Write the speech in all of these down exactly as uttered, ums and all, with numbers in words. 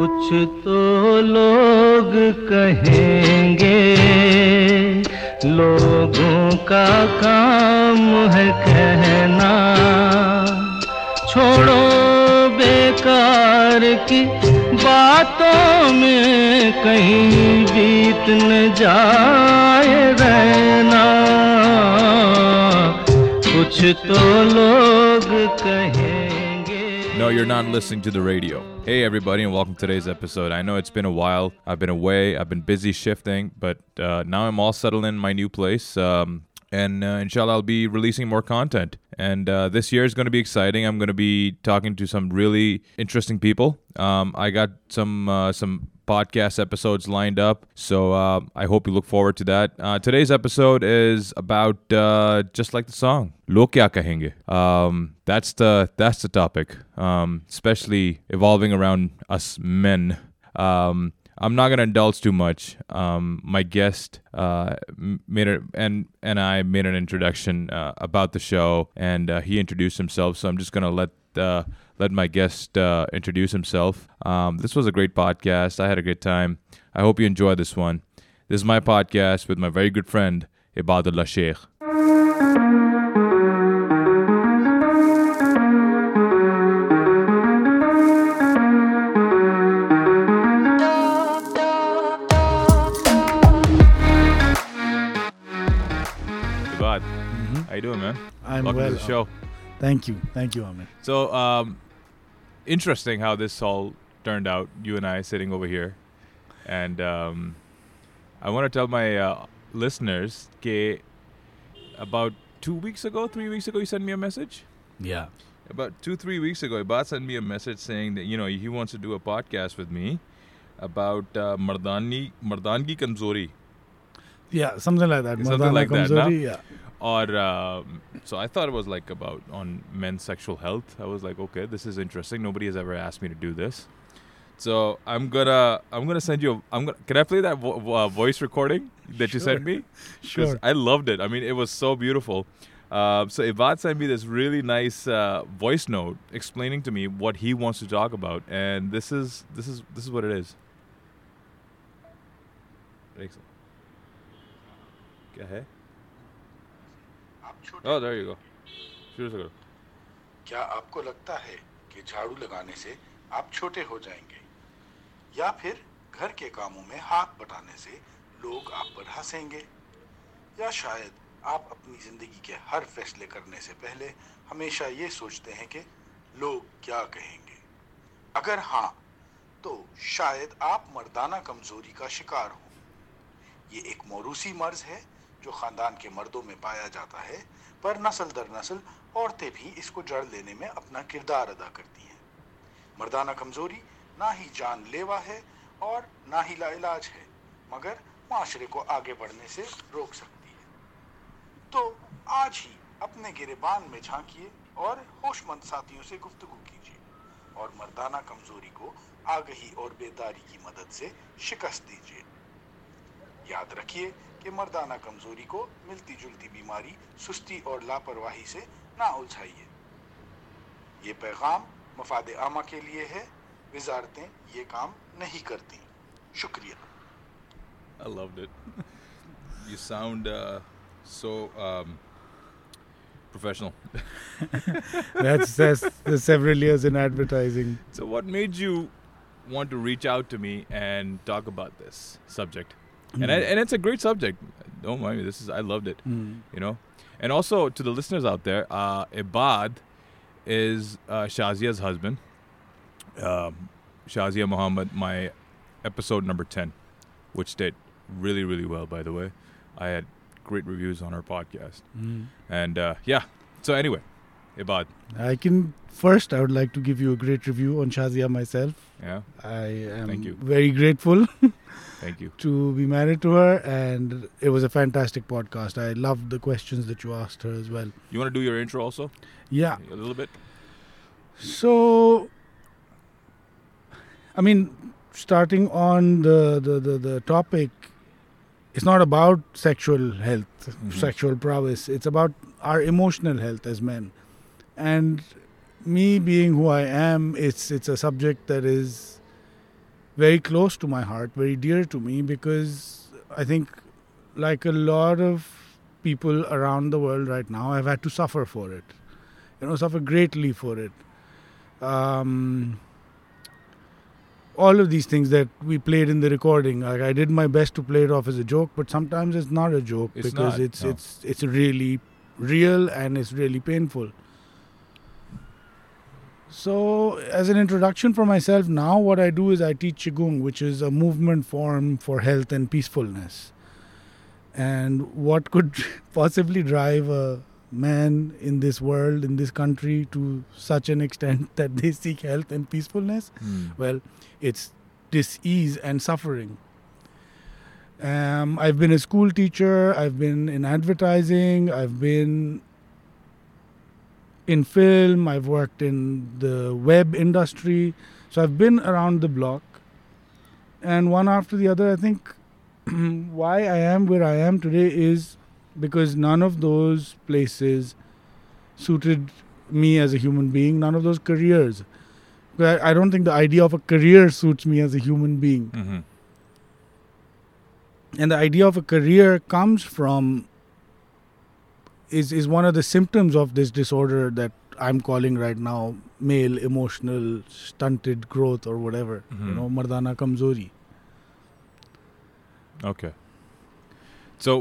कुछ तो लोग कहेंगे, लोगों का काम है कहना। छोड़ो बेकार की बातों में, कहीं बीत न जाए रहना। कुछ तो लोग कहेंगे। No, you're not listening to the radio. Hey everybody and welcome to today's episode. I know it's been a while. I've been away. I've been busy shifting, but uh, now I'm all settled in my new place. Um And uh, inshallah, I'll be releasing more content. And uh, this year is going to be exciting. I'm going to be talking to some really interesting people. Um, I got some uh, some podcast episodes lined up. So uh, I hope you look forward to that. Uh, today's episode is about uh, just like the song, Log Kya Kahenge. Um, that's the, that's the topic, um, especially evolving around us men. Um I'm not going to indulge too much. Um, my guest uh, made a, and and I made an introduction uh, about the show, and uh, he introduced himself. So I'm just going to let uh, let my guest uh, introduce himself. Um, this was a great podcast. I had a good time. I hope you enjoy this one. This is my podcast with my very good friend, Ibadullah Sheikh. How you doing, man? I'm Welcome well. to the show. Thank you. Thank you, Amit. So, um, interesting how this all turned out, you and I sitting over here. And um, I want to tell my uh, listeners that about two weeks ago, three weeks ago, you sent me a message? Yeah. About two, three weeks ago, Ibad sent me a message saying that, you know, he wants to do a podcast with me about uh, Mardani, Mardangi Kamzori. Yeah, something like that. Something Mardana like Kamzori, that, yeah. Or uh, so I thought it was like about on men's sexual health. I was like, okay, this is interesting. Nobody has ever asked me to do this, so I'm gonna I'm gonna send you. A, I'm gonna. Can I play that vo- vo- voice recording that sure. you sent me? Sure. I loved it. I mean, it was so beautiful. Uh, so Ibad sent me this really nice uh, voice note explaining to me what he wants to talk about, and this is this is this is what it is. Excellent. Kya hai? Oh, there you go. शुरू से करो। क्या आपको लगता है कि झाड़ू लगाने से आप छोटे हो जाएंगे, या फिर घर के कामों में हाथ बटाने से लोग आप पर हंसेंगे, या शायद आप अपनी जिंदगी के हर फैसले करने से पहले हमेशा ये सोचते हैं कि लोग क्या कहेंगे? अगर हाँ, तो शायद आप मर्दाना कमजोरी का शिकार हो। ये एक मौरूसी मर्ज है जो खानदान के मर्दों में पाया जाता है, पर नस्ल दर नस्ल औरतें भी इसको जड़ लेने में अपना किरदार अदा करती हैं। मर्दाना कमजोरी ना ही जानलेवा है और ना ही लाइलाज है, मगर माशरे को आगे बढ़ने से रोक सकती है। तो आज ही अपने गिरेबान में झांकिए और होशमंद साथियों से गुफ्तगू कीजिए और मर्दाना कमजोरी को आगही और बेदारी की मदद से शिकस्त दीजिए। याद रखिए कि मर्दाना कमजोरी को मिलती जुलती बीमारी, सुस्ती और लापरवाही से ना उलझाइए। ये पैगाम मफाद आमा के लिए है, वजारतें ये काम नहीं करती। शुक्रिया। I loved it. You sound uh, so um, professional. That's, that's, that's several years in advertising. So what made you want to reach out to me and talk about this subject? And mm. I, and it's a great subject. Don't mind me. This is I loved it. Mm. You know, and also to the listeners out there, uh, Ibad is uh, Shazia's husband. Um, Shazia Muhammad, my episode number ten, which did really really well. By the way, I had great reviews on her podcast. Mm. And uh, yeah. So anyway, Ibad. I can first. I would like to give you a great review on Shazia myself. Yeah. I am Thank you. very grateful. Thank you. To be married to her, and it was a fantastic podcast. I loved the questions that you asked her as well. You want to do your intro also? Yeah. A little bit? So, I mean, starting on the, the, the, the topic, it's not about sexual health, mm-hmm. sexual prowess. It's about our emotional health as men. And me being who I am, it's it's a subject that is very close to my heart, very dear to me, because I think, like a lot of people around the world right now, I've had to suffer for it. You know, suffer greatly for it. Um, all of these things that we played in the recording, like, I did my best to play it off as a joke, but sometimes it's not a joke, it's because not, it's no. it's it's really real and it's really painful. So, as an introduction for myself, now what I do is I teach qigong, which is a movement form for health and peacefulness. And what could possibly drive a man in this world, in this country, to such an extent that they seek health and peacefulness? Mm. Well, it's dis-ease and suffering. Um, I've been a school teacher, I've been in advertising, I've been in film, I've worked in the web industry. So I've been around the block. And one after the other, I think why I am where I am today is because none of those places suited me as a human being, none of those careers. I don't think the idea of a career suits me as a human being. Mm-hmm. And the idea of a career comes from is is one of the symptoms of this disorder that I'm calling right now male emotional stunted growth or whatever. Mm-hmm. You know, Mardana Kamzori. Okay. So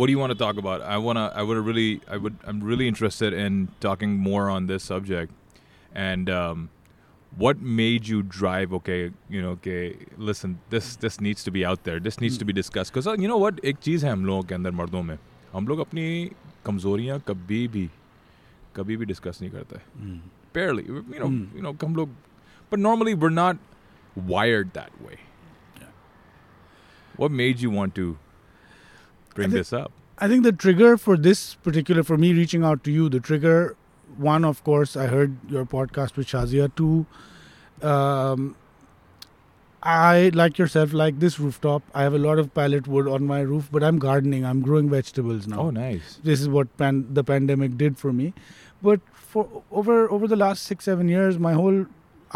what do you want to talk about? I wanna I would really I would I'm really interested in talking more on this subject. And um, what made you drive, okay, you know, okay, listen, this this needs to be out there. This needs mm. to be discussed. Because uh, you know what, एक चीज़ है हम लोगों के अंदर मर्दों में, हम लोग अपनी कमज़ोरियाँ कभी भी कभी भी डिस्कस नहीं करते हैं. Barely, you know, mm. you know, हम लोग, but normally we're not wired that way. Yeah. What made you want to bring think, this up? I think the trigger for this particular, for me reaching out to you, the trigger, one, of course, I heard your podcast with Shazia. Two, um, I, like yourself, like this rooftop. I have a lot of pallet wood on my roof, but I'm gardening. I'm growing vegetables now. Oh, nice. This is what pan- the pandemic did for me. But for over over the last six, seven years, my whole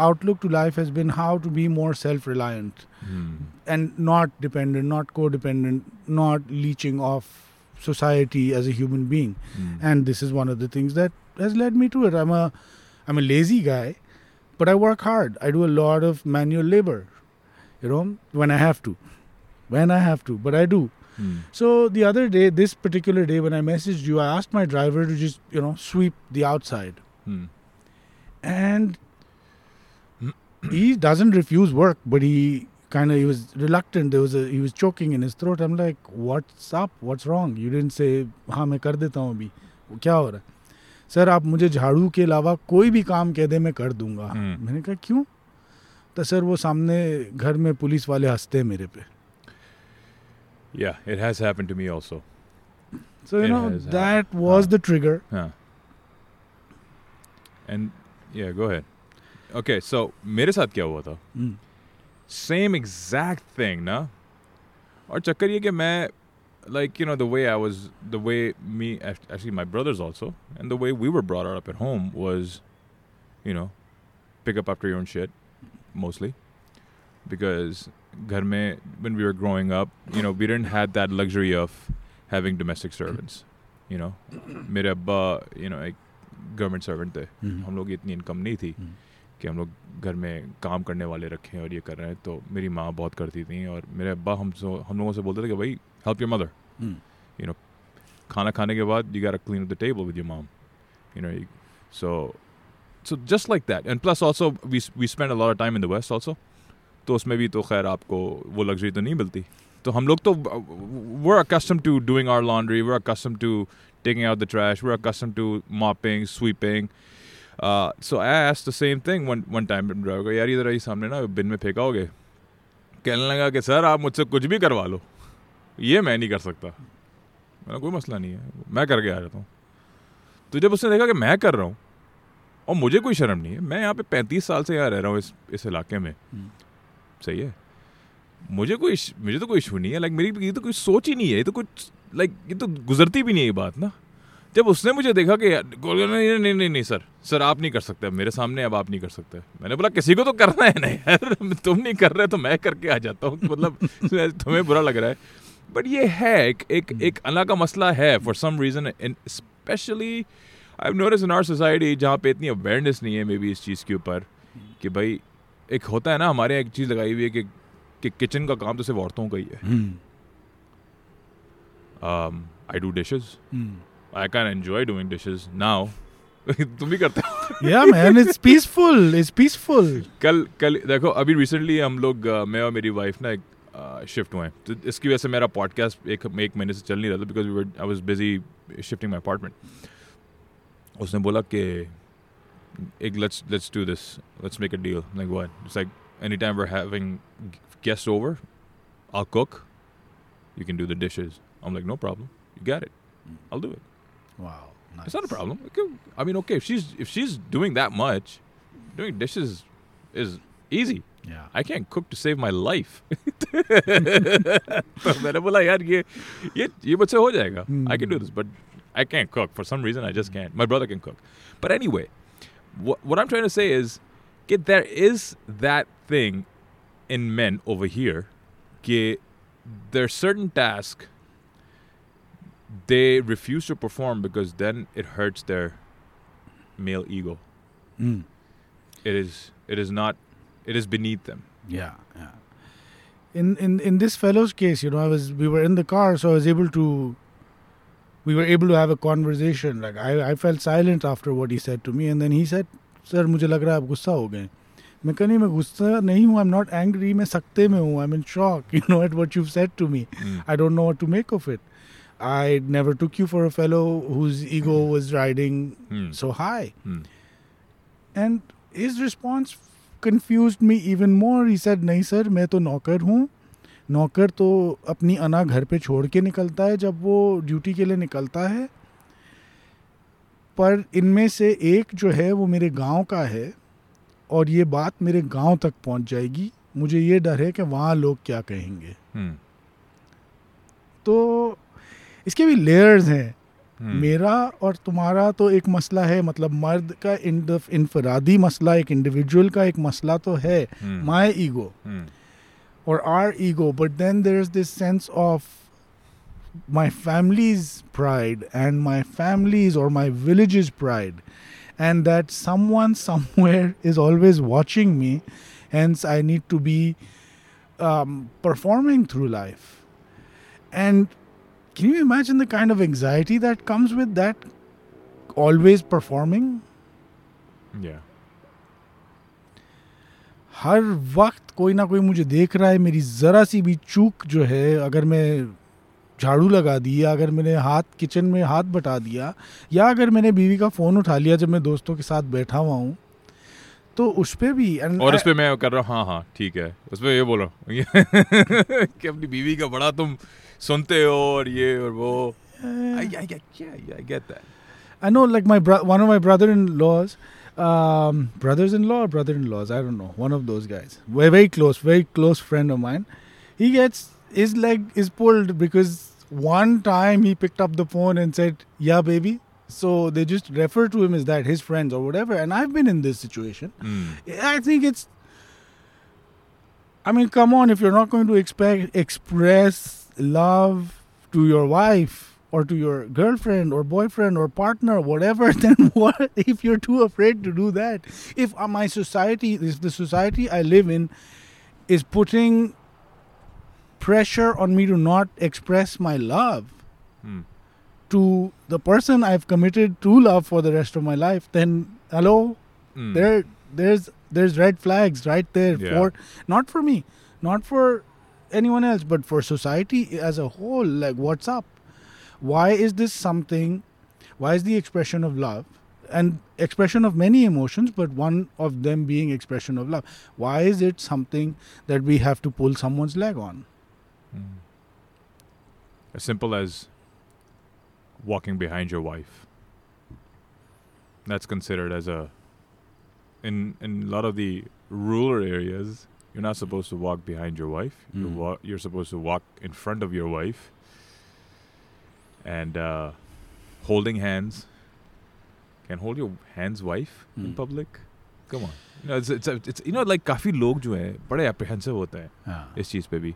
outlook to life has been how to be more self-reliant mm. and not dependent, not codependent, not leeching off society as a human being. Mm. And this is one of the things that has led me to it. I'm a, I'm a lazy guy, but I work hard. I do a lot of manual labor. You know, when I have to, when I have to, but I do. Mm. So the other day, this particular day when I messaged you, I asked my driver to just, you know, sweep the outside. Mm. And he doesn't refuse work, but he kind of, he was reluctant. There was a, he was choking in his throat. I'm like, what's up? What's wrong? You didn't say, हाँ मैं कर देता हूँ अभी. क्या हो रहा है? सर आप मुझे झाड़ू के अलावा कोई भी काम कह दे मैं कर दूंगा. mm. मैंने कहा क्यों? तो सर वो सामने घर में पुलिस वाले हंसते हैं मेरे पे. Yeah, it has happened to me also. So you it know that happened. was huh. the trigger. Huh. And yeah, go ahead. Okay, so मेरे साथ क्या हुआ था? Mm. Same exact thing, ना? और चक्कर ये कि मैं, like you know, the way I was, the way me, actually my brothers also, and the way we were brought up at home was, you know, pick up after your own shit. Mostly because ghar mein, when we were growing up, you know, we didn't have that luxury of having domestic servants. You know, मेरे अब्बा, you know, एक government servant थे. हम लोग इतनी income नहीं थी कि हम लोग घर में काम करने वाले रखे हैं और ये कर रहे हैं. तो मेरी माँ बहुत करती थी और मेरे अब्बा हम हम लोगों से बोलते थे कि भाई help your mother. You know, खाना खाने के बाद you gotta clean up the table with your mom. You know, so. So just like that, and plus also we we spend a lot of time in the West also. तो उसमें भी तो खैर आपको वो luxury तो नहीं मिलती. तो हम लोग तो we're accustomed to doing our laundry, we're accustomed to taking out the trash, we're accustomed to mopping, sweeping. Uh, so I asked the same thing one one time in driver. यार इधर आई सामने ना बिन में फेंकाओगे. कहने लगा कि सर आप मुझसे कुछ भी करवा लो, ये मैं नहीं कर सकता. मैंने कोई मसला नहीं है, मैं करके आ जाता हूँ. तो जब उसने देखा कि मैं कर रहा हूँ और मुझे कोई शर्म नहीं है, मैं यहाँ पे पैंतीस साल से यहाँ रह रहा हूँ इस इस इलाके में. hmm. सही है, मुझे कोई मुझे तो कोई इशू नहीं है. लाइक like, मेरी ये तो कोई सोच ही नहीं है, ये तो कुछ लाइक like, ये तो गुजरती भी नहीं है ये बात ना. जब उसने मुझे देखा कि गोल नहीं नहीं नहीं नहीं सर सर आप नहीं कर सकते मेरे सामने, अब आप नहीं कर सकते। मैंने बोला किसी को तो करना है ना यार, तुम नहीं कर रहे तो मैं करके आ जाता हूँ, मतलब तुम्हें बुरा लग रहा है। बट ये है एक एक एक अलग का मसला है for some reason, specially I have notice in our society जहाँ पे इतनी अवेयरनेस नहीं है मे बी इस चीज़ के ऊपर कि भाई एक होता है ना हमारे यहाँ एक चीज़ लगाई हुई है कि, कि किचन का काम तो सिर्फ औरतों का ही है। I do dishes, I can enjoy doing dishes now. तुम भी करते हो? Yeah man, it's peaceful. It's peaceful. कल कल देखो अभी recently हम लोग मैं और मेरी wife ना एक shift हुए हैं, तो इसकी वजह से मेरा podcast एक एक महीने से चल नहीं रहा था because we were I was busy shifting my apartment. उसने बोला कि एक let's let's do this, let's make a deal. I'm like what? It's like anytime we're having guests over, I'll cook. You can do the dishes. I'm like no problem. You got it. I'll do it. Wow, nice. It's not a problem. I mean, okay, if she's if she's doing that much, doing dishes is easy. Yeah, I can't cook to save my life. So मैंने बोला यार ये ये ये मुझसे हो जाएगा. I can do this, but I can't cook for some reason. I just can't. My brother can cook, but anyway, what what I'm trying to say is, that there is that thing in men over here. That there's certain tasks. They refuse to perform because then it hurts their male ego. Mm. It is. It is not. It is beneath them. Yeah, yeah. In in in this fellow's case, you know, I was we were in the car, so I was able to. We were able to have a conversation. Like I, I felt silent after what he said to me, and then he said, "Sir, मुझे लग रहा है आप गुस्सा हो गए." मैं कह नहीं मैं गुस्सा नहीं हूँ, आई एम नॉट एंग्री, मैं सकते में हूँ, I am in shock, you know, at what you have said to me. I don't know what to make of it. I never took you for a fellow whose ego was riding mm. so high. Mm. And his response confused me even more. He said, नहीं sir, मैं तो नौकर हूँ. नौकर तो अपनी अना घर पे छोड़ के निकलता है जब वो ड्यूटी के लिए निकलता है. पर इनमें से एक जो है वो मेरे गांव का है और ये बात मेरे गांव तक पहुँच जाएगी. मुझे ये डर है कि वहाँ लोग क्या कहेंगे. mm. तो इसके भी लेयर्स हैं. hmm. मेरा और तुम्हारा तो एक मसला है, मतलब मर्द का इनफरादी मसला, एक इंडिविजुअल का एक मसला तो है, माय ईगो और our ego. But then there is this sense of my family's pride and my family's और my village's pride and that someone somewhere is always watching me, hence I need to be performing through life. And can you imagine the kind of anxiety that comes with that, always performing? Yeah. हर वक्त कोई ना कोई मुझे देख रहा है. मेरी ज़रा सी भी चूक जो है, अगर मैं झाड़ू लगा दी या अगर मैंने हाथ किचन में हाथ बटा दिया या अगर मैंने बीवी का फ़ोन उठा लिया जब मैं दोस्तों के साथ बैठा हुआ हूँ, तो उस पे भी और उस पे मैं कर रहा हूँ हाँ हाँ ठीक है, उस पे ये बोल रहा हूँ कि अपनी बीवी का बड़ा तुम सुनते हो और ये और वो. I I get yeah I get that. I know like my bro- one of my brother-in-laws, um, brothers-in-law or brother-in-laws, I don't know, one of those guys, very very close, very close friend of mine. He gets his leg is pulled because one time he picked up the phone and said yeah baby. So they just refer to him as that, his friends or whatever. And I've been in this situation. Mm. I think it's, I mean, come on, if you're not going to expect, express love to your wife or to your girlfriend or boyfriend or partner, whatever, then what if you're too afraid to do that? If my society, if the society I live in is putting pressure on me to not express my love, mm. to the person I've committed true love for the rest of my life, then hello, mm. there, there's, there's red flags right there. Yeah. For not for me, not for anyone else, but for society as a whole. Like, what's up? Why is this something? Why is the expression of love and expression of many emotions, but one of them being expression of love? Why is it something that we have to pull someone's leg on? Mm. As simple as walking behind your wife. That's considered as a in in a lot of the rural areas, you're not supposed to walk behind your wife. Mm. You wa- you're supposed to walk in front of your wife. And uh, holding hands. Can hold your hands wife hmm. in public? Come on. You know, it's, it's, it's, you know, like काफी लोग जो है बड़े apprehensive होते हैं हाँ. इस चीज़ पे भी.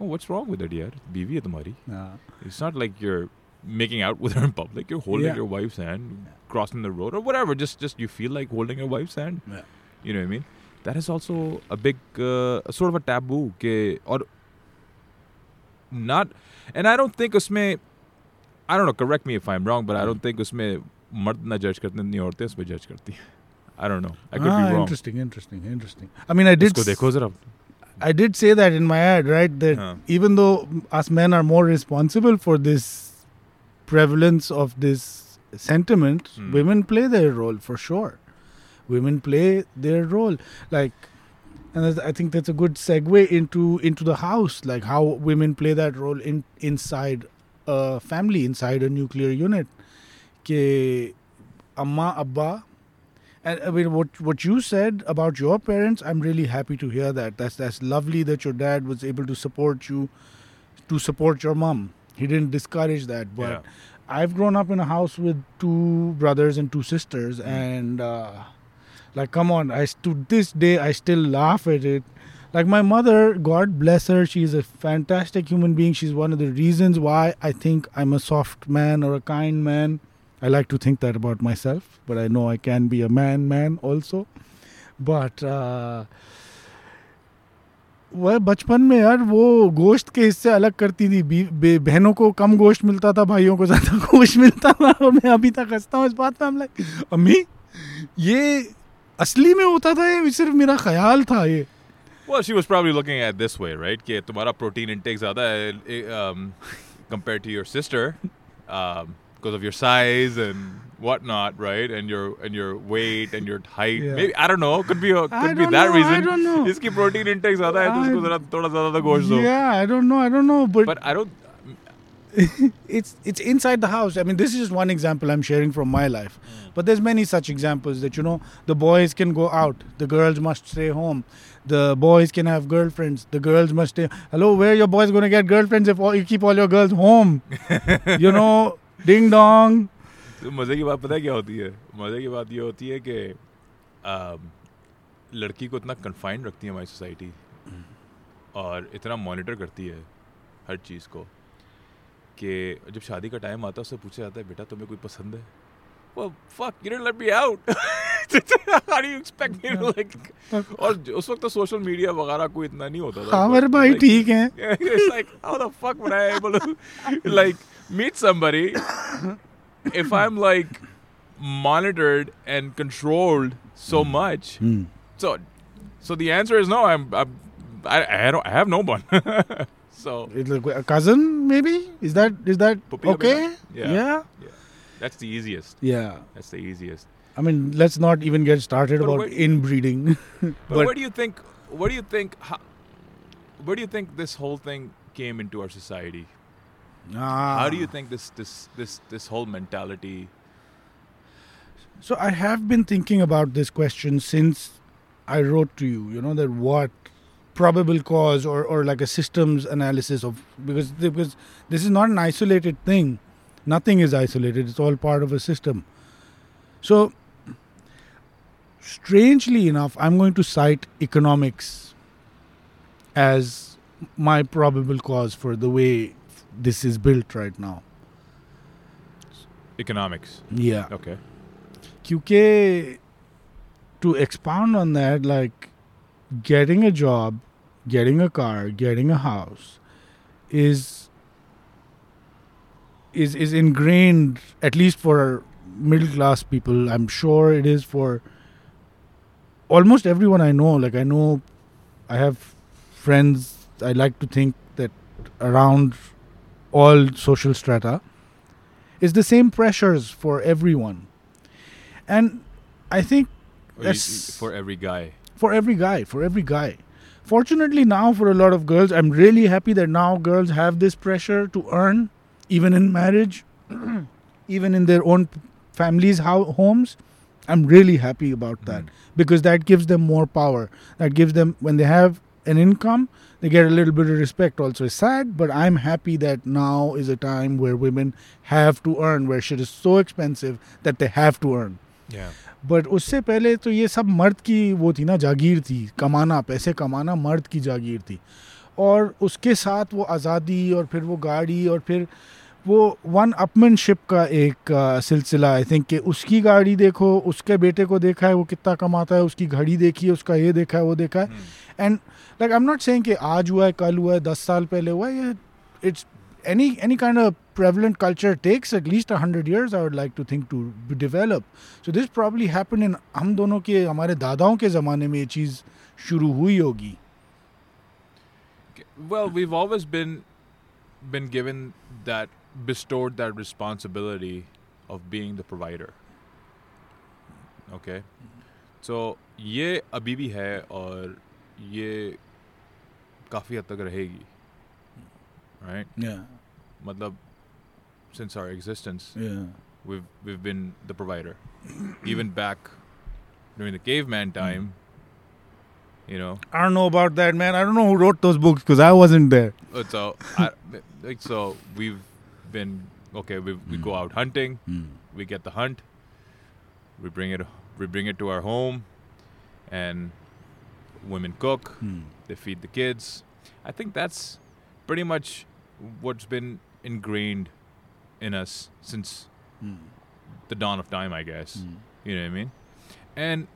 Oh, what's wrong with it यार? बीवी है तुम्हारी. हाँ. It's not like you're making out with her in public. You're holding yeah. your wife's hand, yeah. crossing the road or whatever. Just, just you feel like holding your wife's hand. Yeah. You know what I mean? That is also a big, uh, sort of a taboo. Ke, or not, and I don't think उसमें, I don't know, correct me if I'm wrong, but I don't think उसमें मर्द ना जज करते नहीं औरतें उसमें जज करती हैं. I don't know. I could ah, be wrong. Interesting, interesting, interesting. I mean, I did. इसको देखो जरा. I did say that in my ad, right? That हाँ. even though us men are more responsible for this prevalence of this sentiment, hmm. women play their role for sure. Women play their role, like, and I think that's a good segue into into the house, like how women play that role in inside a family, inside a nuclear unit. Ke amma, abba, and I mean what what you said about your parents, I'm really happy to hear that. That's that's lovely that your dad was able to support you, to support your mom. He didn't discourage that, but. Yeah. I've grown up in a house with two brothers and two sisters, mm. and uh, like, come on, I to this day I still laugh at it. Like my mother, God bless her, she's a fantastic human being. She's one of the reasons why I think I'm a soft man or a kind man. I like to think that about myself, but I know I can be a man, man also. But. Uh, वह बचपन में यार वो गोश्त के इससे अलग करती थी. बहनों को कम गोश्त मिलता था, भाइयों को ज़्यादा गोश्त मिलता था. और मैं अभी तक हंसता हूँ इस बात पे. हम लाइक अम्मी ये असली में होता था, ये सिर्फ मेरा ख्याल था ये. Well, she was probably looking at it this way, right? कि तुम्हारा प्रोटीन इंटेक ज़्यादा है compared to your sister um, because of your size and whatnot, right? And your and your weight and your height. Yeah. Maybe I don't know. Could be a, could be that know, reason. I don't know. Iski protein intake zyada hai, to usko zara thoda zyada tha gosh do. Yeah, I don't know. I don't know. But, but I don't. it's it's inside the house. I mean, this is just one example I'm sharing from my life. But there's many such examples that, you know, the boys can go out, the girls must stay home. The boys can have girlfriends, the girls must stay. Hello, where are your boys going to get girlfriends if all, you keep all your girls home? You know. Ding dong. तो मज़े की बात पता है क्या होती है? मज़े की बात ये होती है कि लड़की को इतना कन्फाइंड रखती है हमारी सोसाइटी और इतना मॉनिटर करती है हर चीज़ को कि जब शादी का टाइम आता है उससे पूछा जाता है, बेटा तुम्हें कोई पसंद है? Well, fuck, you didn't let me out. How do you expect me yeah. to like? और उस वक्त तो सोशल मीडिया वगैरह कोई इतना नहीं होता था. हाँ भाई ठीक है. It's like how the fuck would I able to like meet somebody if I'm like monitored and controlled so mm. much? Mm. So, so the answer is no. I'm, I'm I I don't I have no one. So a cousin maybe? Is that is that okay? Yeah. yeah. yeah. That's the easiest. Yeah. That's the easiest. I mean, let's not even get started but about where, inbreeding. but, but where do you think, where do you think, how, where do you think this whole thing came into our society? Ah. How do you think this, this, this, this whole mentality? So I have been thinking about this question since I wrote to you, you know, that what probable cause or, or like a systems analysis of, because because this is not an isolated thing. Nothing is isolated. It's all part of a system. So, strangely enough, I'm going to cite economics as my probable cause for the way this is built right now. Economics? Yeah. Okay. Because to expound on that, like getting a job, getting a car, getting a house is... is is ingrained, at least for middle class people. I'm sure it is for almost everyone I know. Like I know I have friends, I like to think that around all social strata is the same pressures for everyone. And I think that's for every guy. For every guy, for every guy. Fortunately now for a lot of girls, I'm really happy that now girls have this pressure to earn. Even in marriage, even in their own families' homes, I'm really happy about that mm. because that gives them more power. That gives them, when they have an income, they get a little bit of respect also. It's sad, but I'm happy that now is a time where women have to earn, where shit is so expensive that they have to earn. Yeah. But उससे पहले तो ये सब मर्द की वो थी ना, जागीर थी, कमाना, पैसे कमाना मर्द की जागीर थी, और उसके साथ वो आज़ादी और फिर वो गाड़ी और फिर वो वन अपमैनशिप का एक सिलसिला आई थिंक कि उसकी गाड़ी देखो, उसके बेटे को देखा है वो कितना कमाता है, उसकी घड़ी देखी है, उसका ये देखा है, वो देखा है. And like I am not saying कि आज हुआ है, कल हुआ है, दस साल पहले हुआ है, ये it's any any kind of prevalent culture takes at least one hundred years, I would like to think, to develop. So this probably happened in हम दोनों के, हमारे दादाओं के ज़माने में ये चीज़ शुरू हुई होगी. Well, we've always been been given that, bestowed that responsibility of being the provider. Okay. So ये अभी भी है और ये काफ़ी हद तक रहेगी. Right? Yeah. Matlab, since our existence, yeah, we've we've been the provider. Even back during the caveman time, you know. I don't know about that, man. I don't know who wrote those books because I wasn't there. So, I, so we've been okay. We we go out hunting. Mm. We get the hunt. We bring it. We bring it to our home, and women cook. Mm. They feed the kids. I think that's pretty much what's been ingrained in us since mm. the dawn of time, I guess. Mm. You know what I mean? And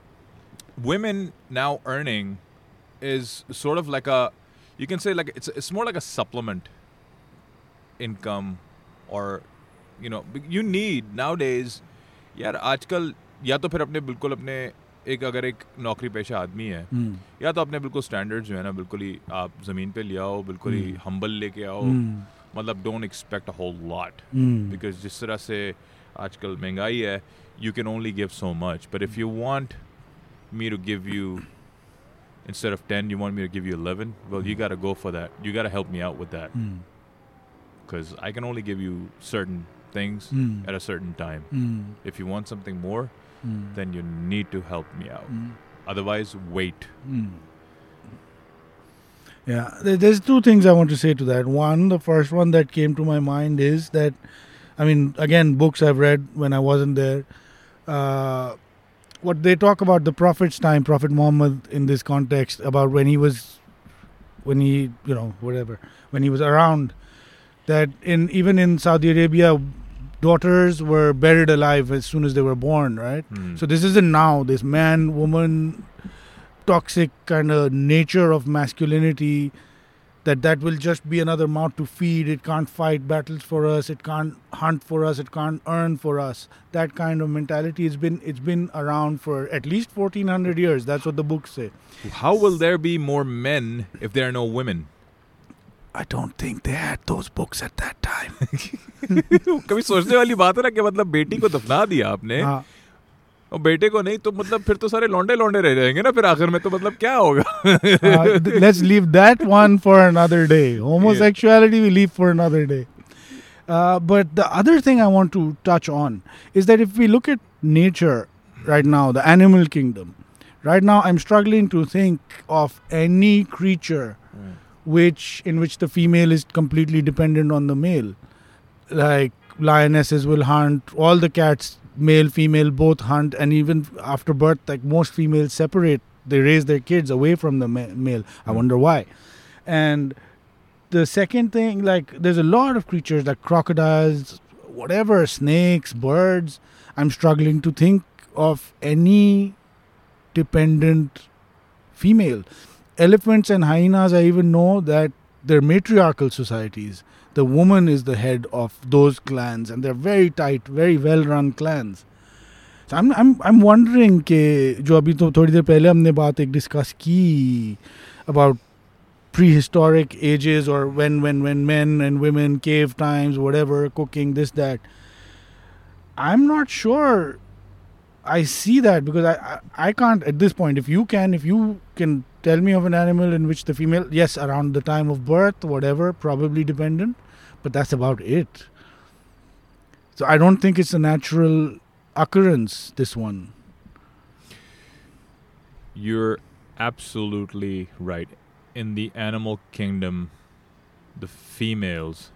women now earning is sort of like a, you can say like, it's it's more like a supplement income, or, you know, you need nowadays, yaar, aajkal, ya to phir apne bilkul apne, एक अगर एक नौकरी पेशा आदमी है hmm. या तो आपने बिल्कुल स्टैंडर्ड जो है ना बिल्कुल ही आप ज़मीन पे ले आओ, बिल्कुल ही hmm. हम्बल लेके आओ, hmm. मतलब don't expect a whole lot, because जिस तरह से आजकल महंगाई है, you can only give so much, but if you want me to give you instead of ten you want me to give you eleven, well you gotta go for that, you gotta help me out with that, because I can only give you certain things at a certain time. If you want something more, Mm. then you need to help me out. Mm. Otherwise, wait. Mm. Yeah, there's two things I want to say to that. One, the first one that came to my mind is that, I mean, again, books I've read when I wasn't there, uh, what they talk about the Prophet's time, Prophet Muhammad in this context, about when he was, when he, you know, whatever, when he was around, that in even in Saudi Arabia, daughters were buried alive as soon as they were born, right? Mm. So this isn't now. This man, woman, toxic kind of nature of masculinity, that that will just be another mouth to feed. It can't fight battles for us. It can't hunt for us. It can't earn for us. That kind of mentality has been, it's been around for at least fourteen hundred years. That's what the books say. How will there be more men if there are no women? I don't think they had those books at that time. कभी सोचने वाली बात है ना कि मतलब बेटी को दफना दिया आपने, और बेटे को नहीं तो मतलब फिर तो सारे लौंडे लौंडे रह जाएंगे ना फिर आखिर में, तो मतलब क्या होगा. Let's leave that one for another day. Homosexuality we leave for another day. Uh, but the other thing I want to touch on is that if we look at nature right now, the animal kingdom, right now I'm struggling to think of any creature mm. which in which the female is completely dependent on the male. Like lionesses will hunt, all the cats, male, female, both hunt, and even after birth, like most females separate, they raise their kids away from the ma- male. I wonder why. And the second thing, like there's a lot of creatures like crocodiles, whatever, snakes, birds. I'm struggling to think of any dependent female. Elephants and hyenas, I even know that they're matriarchal societies. The woman is the head of those clans, and they're very tight, very well-run clans. So I'm I'm I'm wondering कि जो अभी तो थोड़ी देर पहले हमने बात एक discuss की about prehistoric ages, or when when when men and women, cave times, whatever, cooking, this, that. I'm not sure I see that, because I, I I can't at this point. If you can, if you can tell me of an animal in which the female, yes, around the time of birth, whatever, probably dependent, but that's about it. So I don't think it's a natural occurrence, this one. You're absolutely right. in the animal kingdom, the females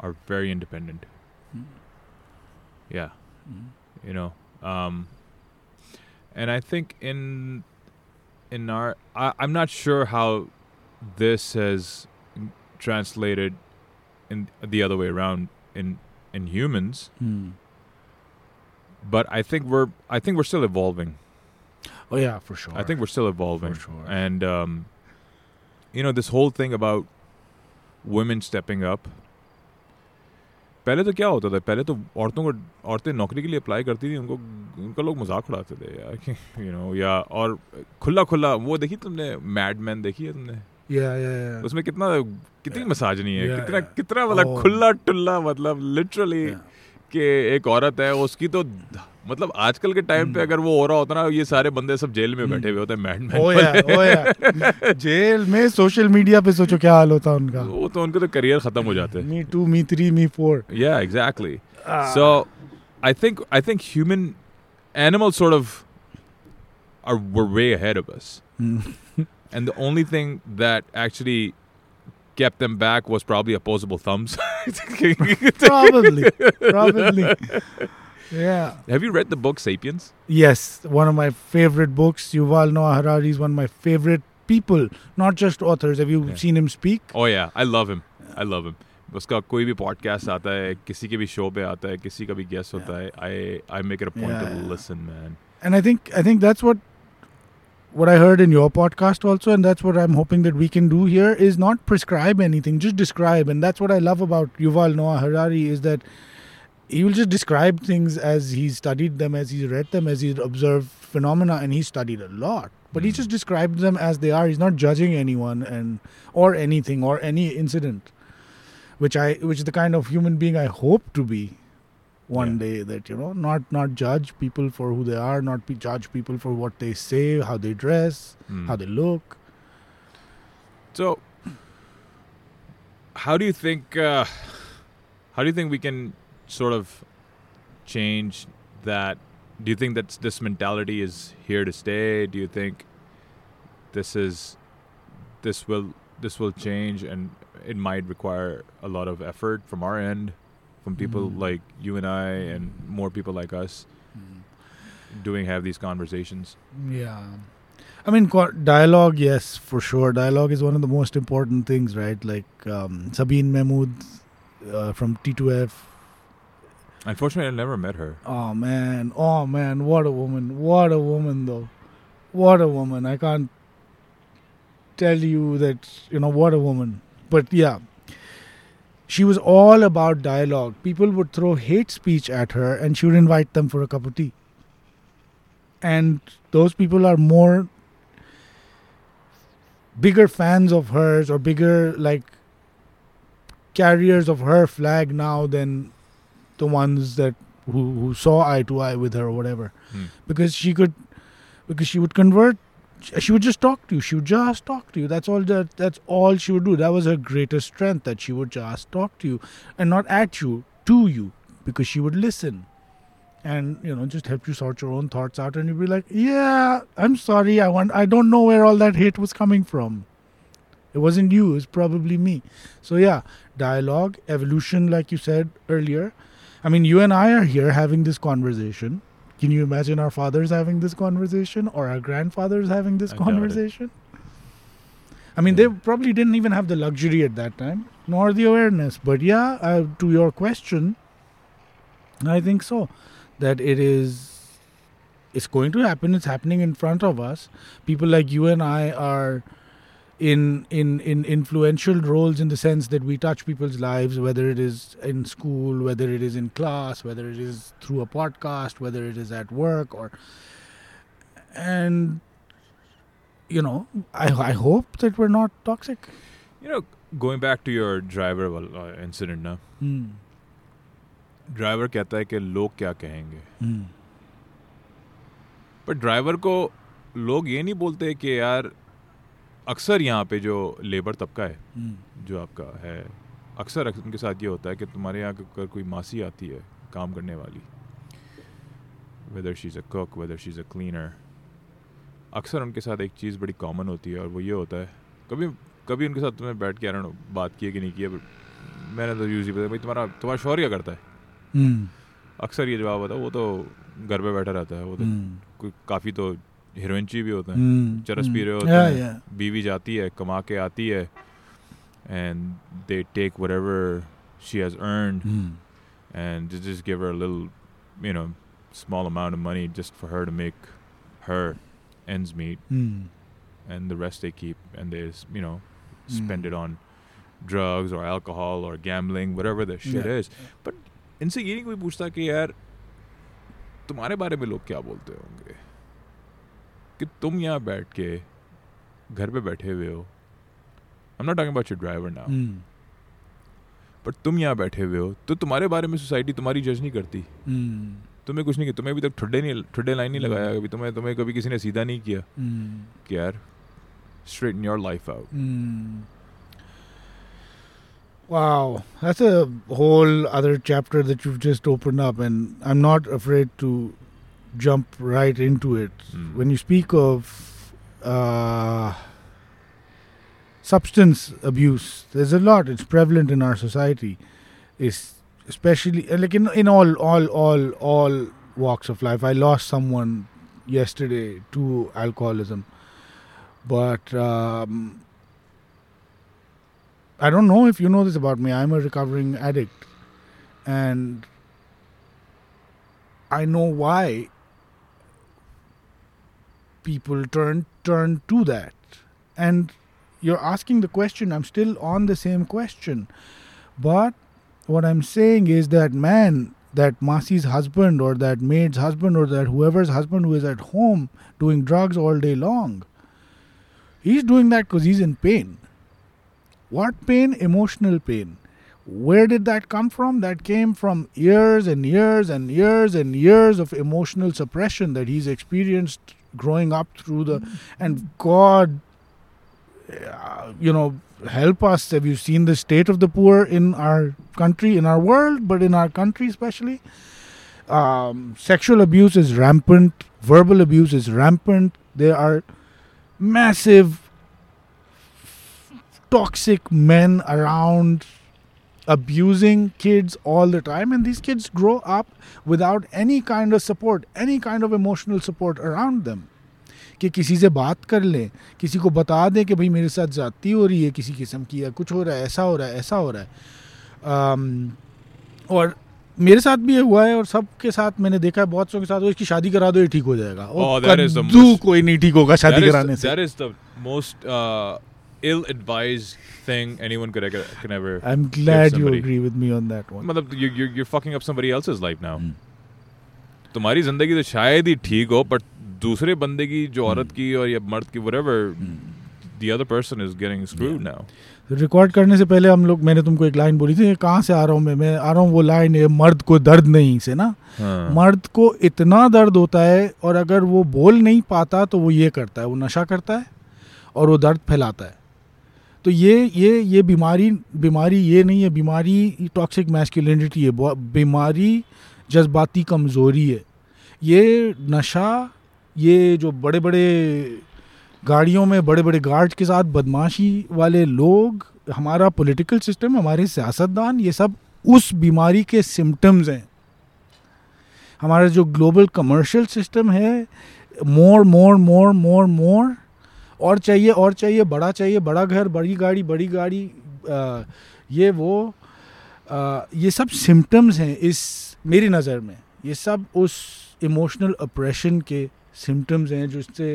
are very independent. Mm. Yeah. Mm. You know, um, and I think in in our, I, I'm not sure how this has translated in the other way around in in humans. Mm. But I think we're I think we're still evolving. Oh yeah, for sure. I think we're still evolving. For sure. And um, you know, this whole thing about women stepping up. पहले तो क्या होता था, पहले तो औरतों को औरतें नौकरी के लिए अप्लाई करती थी, उनको उनका लोग मजाक उड़ाते थे यार, you know, या और खुला खुला वो देखी तुमने मैडमैन देखी है तुमने? Yeah, yeah, yeah. उसमें कितना कितनी yeah. मिसाजनी है, yeah, कितना yeah. कितना मतलब oh. खुला टुल्ला मतलब लिटरली yeah. कि एक औरत है उसकी तो मतलब आजकल के टाइम mm. पे अगर वो हो रहा होता ना, ये सारे बंदे सब जेल में mm. बैठे हुए होते हैं, madman oh yeah, oh yeah. जेल में सोशल मीडिया पे सोचो क्या हाल होता उनका, वो तो उनके तो करियर खत्म हो जाते हैं. Me too, me three, me four. Yeah exactly. So I think I think human animals sort of are way ahead of us. And the only thing that actually kept them back was probably opposable thumbs. Probably. Probably. Yeah. Have you read the book Sapiens? Yes. One of my favorite books. Yuval Noah Harari is one of my favorite people. Not just authors. Have you yeah. seen him speak? Oh, yeah. I love him. I love him. उसका कोई भी podcast आता है, किसी के भी show पे आता है, किसी का भी guest होता है. I, I make it a point yeah, to yeah. listen, man. And I think I think that's what What I heard in your podcast also, and that's what I'm hoping that we can do here, is not prescribe anything, just describe. And that's what I love about Yuval Noah Harari, is that he will just describe things as he's studied them, as he's read them, as he's observed phenomena, and he's studied a lot. But mm. he just describes them as they are. He's not judging anyone and or anything or any incident, which I which is the kind of human being I hope to be. One yeah. day, that, you know, not not judge people for who they are, not be judge people for what they say, how they dress, mm. how they look. So, how do you think? Uh, how do you think we can sort of change that? Do you think that this mentality is here to stay? Do you think this is this will this will change, and it might require a lot of effort from our end? From people mm. like you and I, and more people like us, mm. doing have these conversations. Yeah, I mean, dialogue, yes, for sure. Dialogue is one of the most important things, right? Like um, Sabeen Mahmud uh, from T two F. Unfortunately, I never met her. Oh man, oh man, what a woman! What a woman, though! What a woman! I can't tell you that, you know, what a woman. But yeah. She was all about dialogue. People would throw hate speech at her and she would invite them for a cup of tea. And those people are more bigger fans of hers or bigger like carriers of her flag now than the ones that who, who saw eye to eye with her or whatever. Hmm. Because she could, because she would convert. She would just talk to you. She would just talk to you. That's all. That, that's all she would do. That was her greatest strength. That she would just talk to you, and not at you, to you, because she would listen, and, you know, just help you sort your own thoughts out. And you'd be like, "Yeah, I'm sorry. I want. I don't know where all that hate was coming from. It wasn't you. It's probably me." So yeah, dialogue, evolution, like you said earlier. I mean, you and I are here having this conversation. Can you imagine our fathers having this conversation or our grandfathers having this I conversation? I mean, yeah. they probably didn't even have the luxury at that time, nor the awareness. But yeah, uh, to your question, I think so. That it is, it's going to happen. It's happening in front of us. People like you and I are in, in, in influential roles in the sense that we touch people's lives, whether it is in school, whether it is in class, whether it is through a podcast, whether it is at work, or, and, you know, I, I hope that we're not toxic. You know, going back to your driver incident, na? Hmm. Driver कहता है कि लोग क्या कहेंगे. Hmm. पर driver को लोग ये नहीं बोलते कि यार अक्सर यहाँ पे जो लेबर तबका है hmm. जो आपका है, अक्सर उनके साथ ये होता है कि तुम्हारे यहाँ अगर कोई मासी आती है काम करने वाली, whether she's a cook, whether she's a cleaner, अक्सर उनके साथ एक चीज़ बड़ी कॉमन होती है और वो ये होता है, कभी कभी उनके साथ तुमने बैठ के आई डोंट नो बात की है कि नहीं किया, बट मैंने तो यूज़ ही पता भाई तुम्हारा तुम्हारा शौहर क्या करता है, अक्सर ये जवाब होता है वो तो घर पे बैठा रहता है, वो तो कोई काफ़ी तो हीरोइनची भी होते हैं, चरस पी रहे होते हैं, बीवी जाती है कमा के आती है and they take whatever she has earned and just give her a little you know small amount of money just for her to make her ends meet and the rest they keep and they you know spend mm. it on drugs or alcohol or gambling whatever the shit yeah. is but इनसे ये नहीं कोई पूछता कि यार तुम्हारे बारे में लोग क्या बोलते होंगे कि तुम यहाँ बैठ के घर पे बैठे हुए हो, I'm not talking about your driver now mm. but तुम यहाँ बैठे हुए हो तो तुम्हारे बारे में सोसाइटी तुम्हारी जज नहीं करती mm. तुम्हें कुछ नहीं किया, तुम्हें अभी तक ठुड्डे नहीं ठुड्डे लाइन नहीं लगाया कभी, तुम्हें तुम्हें कभी किसी ने सीधा नहीं किया mm. कि यार straighten your life out. Mm. Wow, that's a whole other chapter that you've just opened up, and I'm not afraid to jump right into it. Mm. When you speak of uh, substance abuse, there's a lot. It's prevalent in our society. It's especially like in in all all all all walks of life. I lost someone yesterday to alcoholism. But um, I don't know if you know this about me. I'm a recovering addict. And I know why people turn turn to that. And you're asking the question. I'm still on the same question. But what I'm saying is that man, that Masi's husband or that maid's husband or that whoever's husband who is at home doing drugs all day long, he's doing that because he's in pain. What pain? Emotional pain. Where did that come from? That came from years and years and years and years of emotional suppression that he's experienced growing up through the... And God, you know, help us. Have you seen the state of the poor in our country, in our world, but in our country especially? Um, sexual abuse is rampant. Verbal abuse is rampant. There are... massive toxic men around abusing kids all the time, and these kids grow up without any kind of support, any kind of emotional support around them. कि किसी से बात कर लें, किसी को बता दें कि भाई मेरे साथ ज़्यादती हो रही है किसी किस्म की या कुछ हो रहा है, ऐसा हो रहा है, ऐसा हो रहा है. और मेरे साथ भी ये हुआ है और सबके साथ मैंने देखा है, बहुत सौ के साथ इसकी शादी करा दो ये ठीक हो जाएगा, और कोई नहीं ठीक होगा शादी कराने से. That is the most ill-advised thing anyone could ever. I'm glad you agree with me on that one. मतलब you you're fucking up somebody else's life now. तुम्हारी जिंदगी तो शायद ही ठीक हो, बट दूसरे बंदे की, जो औरत की और या मर्द की, whatever, the other person is getting screwed now. Record करने से पहले हम लोग, मैंने तुमको एक लाइन बोली थी, कहाँ से आ रहा हूँ मैं मैं आ रहा हूँ वो लाइन है, मर्द को दर्द नहीं से ना हाँ. मर्द को इतना दर्द होता है और अगर वो बोल नहीं पाता तो वो ये करता है, वो नशा करता है और वो दर्द फैलाता है. तो ये ये ये बीमारी बीमारी ये नहीं है, बीमारी टॉक्सिक मैस्कुलिनिटी है, बीमारी जज्बाती कमज़ोरी है, ये नशा, ये जो बड़े बड़े गाड़ियों में बड़े बड़े गार्ड के साथ बदमाशी वाले लोग, हमारा पॉलिटिकल सिस्टम, हमारे सियासतदान, ये सब उस बीमारी के सिम्टम्स हैं. हमारा जो ग्लोबल कमर्शियल सिस्टम है, मोर मोर मोर मोर मोर और चाहिए और चाहिए, बड़ा चाहिए, बड़ा घर, बड़ी गाड़ी, बड़ी गाड़ी, आ, ये वो आ, ये सब सिम्टम्स हैं. इस मेरी नज़र में ये सब उस इमोशनल अप्रेशन के सिम्टम्स हैं जिससे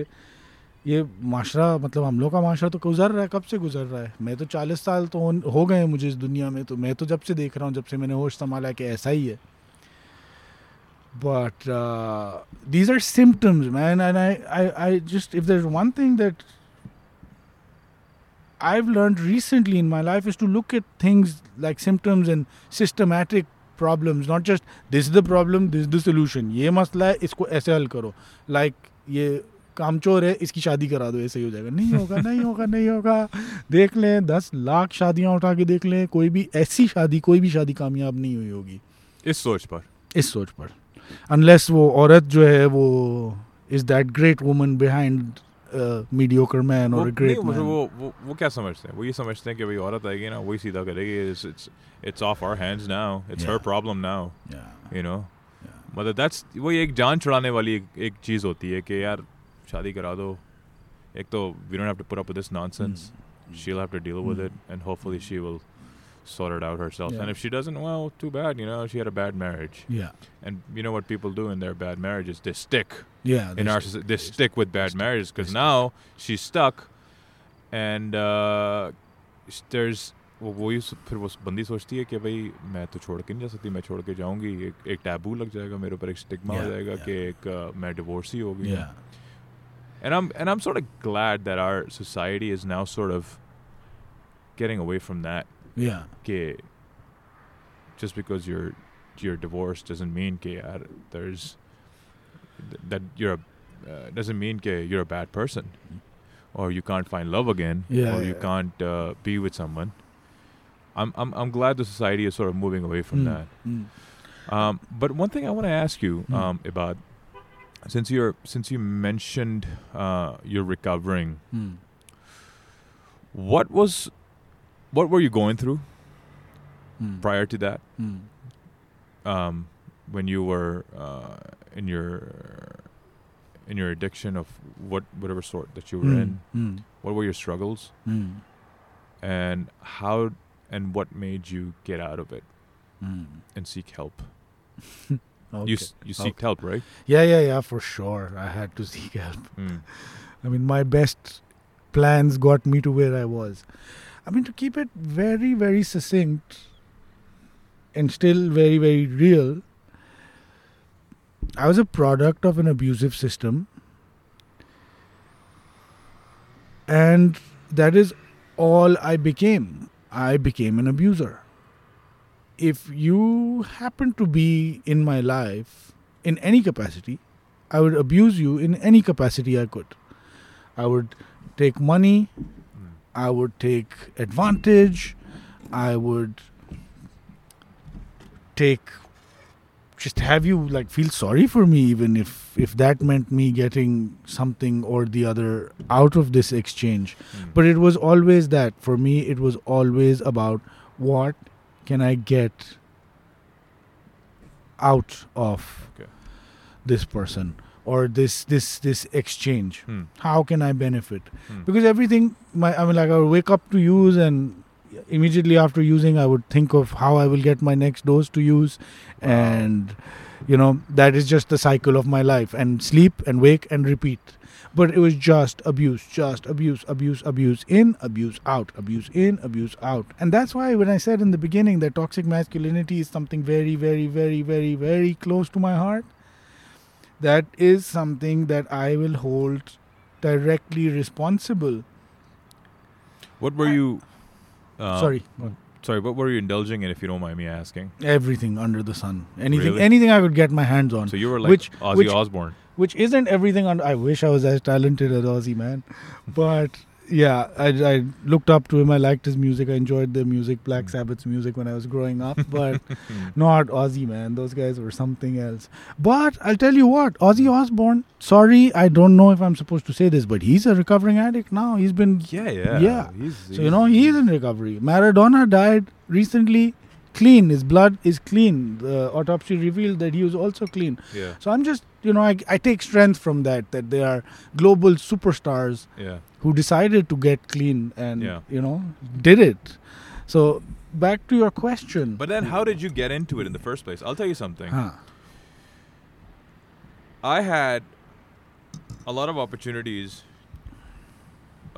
ये माशरा, मतलब हम लोग का माशरा तो गुजर रहा है, कब से गुजर रहा है. मैं तो चालीस साल तो हो गए मुझे इस दुनिया में, तो मैं तो जब से देख रहा हूँ, जब से मैंने होश संभाला कि ऐसा ही है. But these are symptoms man, and I I I just, if there is one thing that I have learned recently in my life is to look at things like symptoms and systematic problems, not just this is the problem, this is the solution, ये मसला है, इसको ऐसे हल करो. Like like, ये कामचोर है, इसकी शादी करा दो, ऐसे ही हो जाएगा. नहीं होगा, नहीं होगा, नहीं होगा. देख लें, दस लाख शादियां उठा के देख लें, कोई भी ऐसी शादी, कोई भी शादी कामयाब नहीं हुई होगी इस सोच पर, इस सोच पर. अनलेस वो औरत जो है वो is that great woman behind mediocre man और ग्रेट मैन. वो वो वो क्या समझते हैं? वो ये समझते हैं कि भाई औरत आएगी ना वही सीधा करेगी. It's it's off our hands now. It's her problem now. You know मतलब दैट्स वो एक जान चढ़ाने वाली एक, एक चीज़ होती है कि यार शादी करा दो. एक तो we don't have to put up with this nonsense. She will have to deal with it and hopefully she will sort it out herself. Yeah. And if she doesn't, well, too bad, you know, she had a bad marriage. Yeah. And you know what people do in their bad marriages? They stick. Yeah. They in our st- they st- stick with bad st- marriages because now she's stuck and uh, there's वो वही फिर वो बंदी सोचती है कि भाई मैं तो छोड़ के नहीं जा सकती. मैं छोड़ के जाऊँगी एक एक टैबू लग जाएगा मेरे ऊपर. एक स्टिग्मा हो जाएगा कि एक मैं डिवोर्सी होगी. Yeah. And I'm and I'm sort of glad that our society is now sort of getting away from that. Yeah. That just because you're you're divorced doesn't mean that there's that you're a, uh, doesn't mean that you're a bad person or you can't find love again yeah, or yeah, you yeah. can't uh, be with someone. I'm I'm I'm glad the society is sort of moving away from mm, that. Mm. Um, but one thing I want to ask you mm. um, about since you're since you mentioned uh, you're recovering, mm. what was What were you going through mm. prior to that? Mm. Um, when you were uh, in your in your addiction of what whatever sort that you were mm. in, mm. what were your struggles, mm. and how and what made you get out of it mm. and seek help? okay. You s- you seek okay. help, right? Yeah, yeah, yeah, for sure. I had to seek help. Mm. I mean, my best plans got me to where I was. I mean, to keep it very, very succinct and still very, very real, I was a product of an abusive system. And that is all I became. I became an abuser. If you happen to be in my life in any capacity, I would abuse you in any capacity I could. I would take money. I would take advantage, I would take, just have you like feel sorry for me even if, if that meant me getting something or the other out of this exchange. Mm. But it was always that. For me, it was always about what can I get out of okay. this person. Or this this this exchange. Hmm. How can I benefit? Hmm. Because everything, my I mean, like I would wake up to use, and immediately after using, I would think of how I will get my next dose to use, wow. and you know that is just the cycle of my life. And sleep and wake and repeat. But it was just abuse, just abuse, abuse, abuse in, abuse out, abuse in, abuse out. And that's why when I said in the beginning that toxic masculinity is something very, very, very, very, very close to my heart. That is something that I will hold directly responsible. What were I, you... Uh, sorry. Sorry, what were you indulging in, if you don't mind me asking? Everything under the sun. Anything really? anything I could get my hands on. So you were like which, Ozzy which, Osbourne. Which isn't everything... under. I wish I was as talented as Ozzy, man. But, yeah, I, I looked up to him. I liked his music. I enjoyed the music, Black Sabbath's music when I was growing up. But not Ozzy, man. Those guys were something else. But I'll tell you what, Ozzy Osbourne, sorry, I don't know if I'm supposed to say this, but he's a recovering addict now. He's been... Yeah, yeah. Yeah. He's, he's, so, you know, he's in recovery. Maradona died recently clean. His blood is clean. The autopsy revealed that he was also clean. Yeah. So I'm just, you know, I, I take strength from that, that they are global superstars. Yeah. Who decided to get clean and, yeah. you know, did it. So, back to your question. But then how did you get into it in the first place? I'll tell you something. Huh. I had a lot of opportunities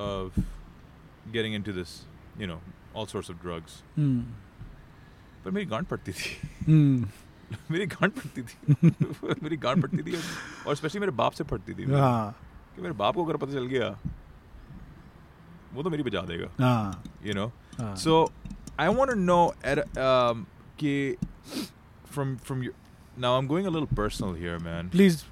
of getting into this, you know, all sorts of drugs. But मेरी गांड पड़ती थी. मेरी गांड पड़ती थी. मेरी गांड पड़ती थी और especially मेरे बाप से पड़ती थी. कि मेरे बाप को अगर पता चल गया वो तो मेरी बजा देगा. You know so I want to know कि from from now I am going a little personal here man please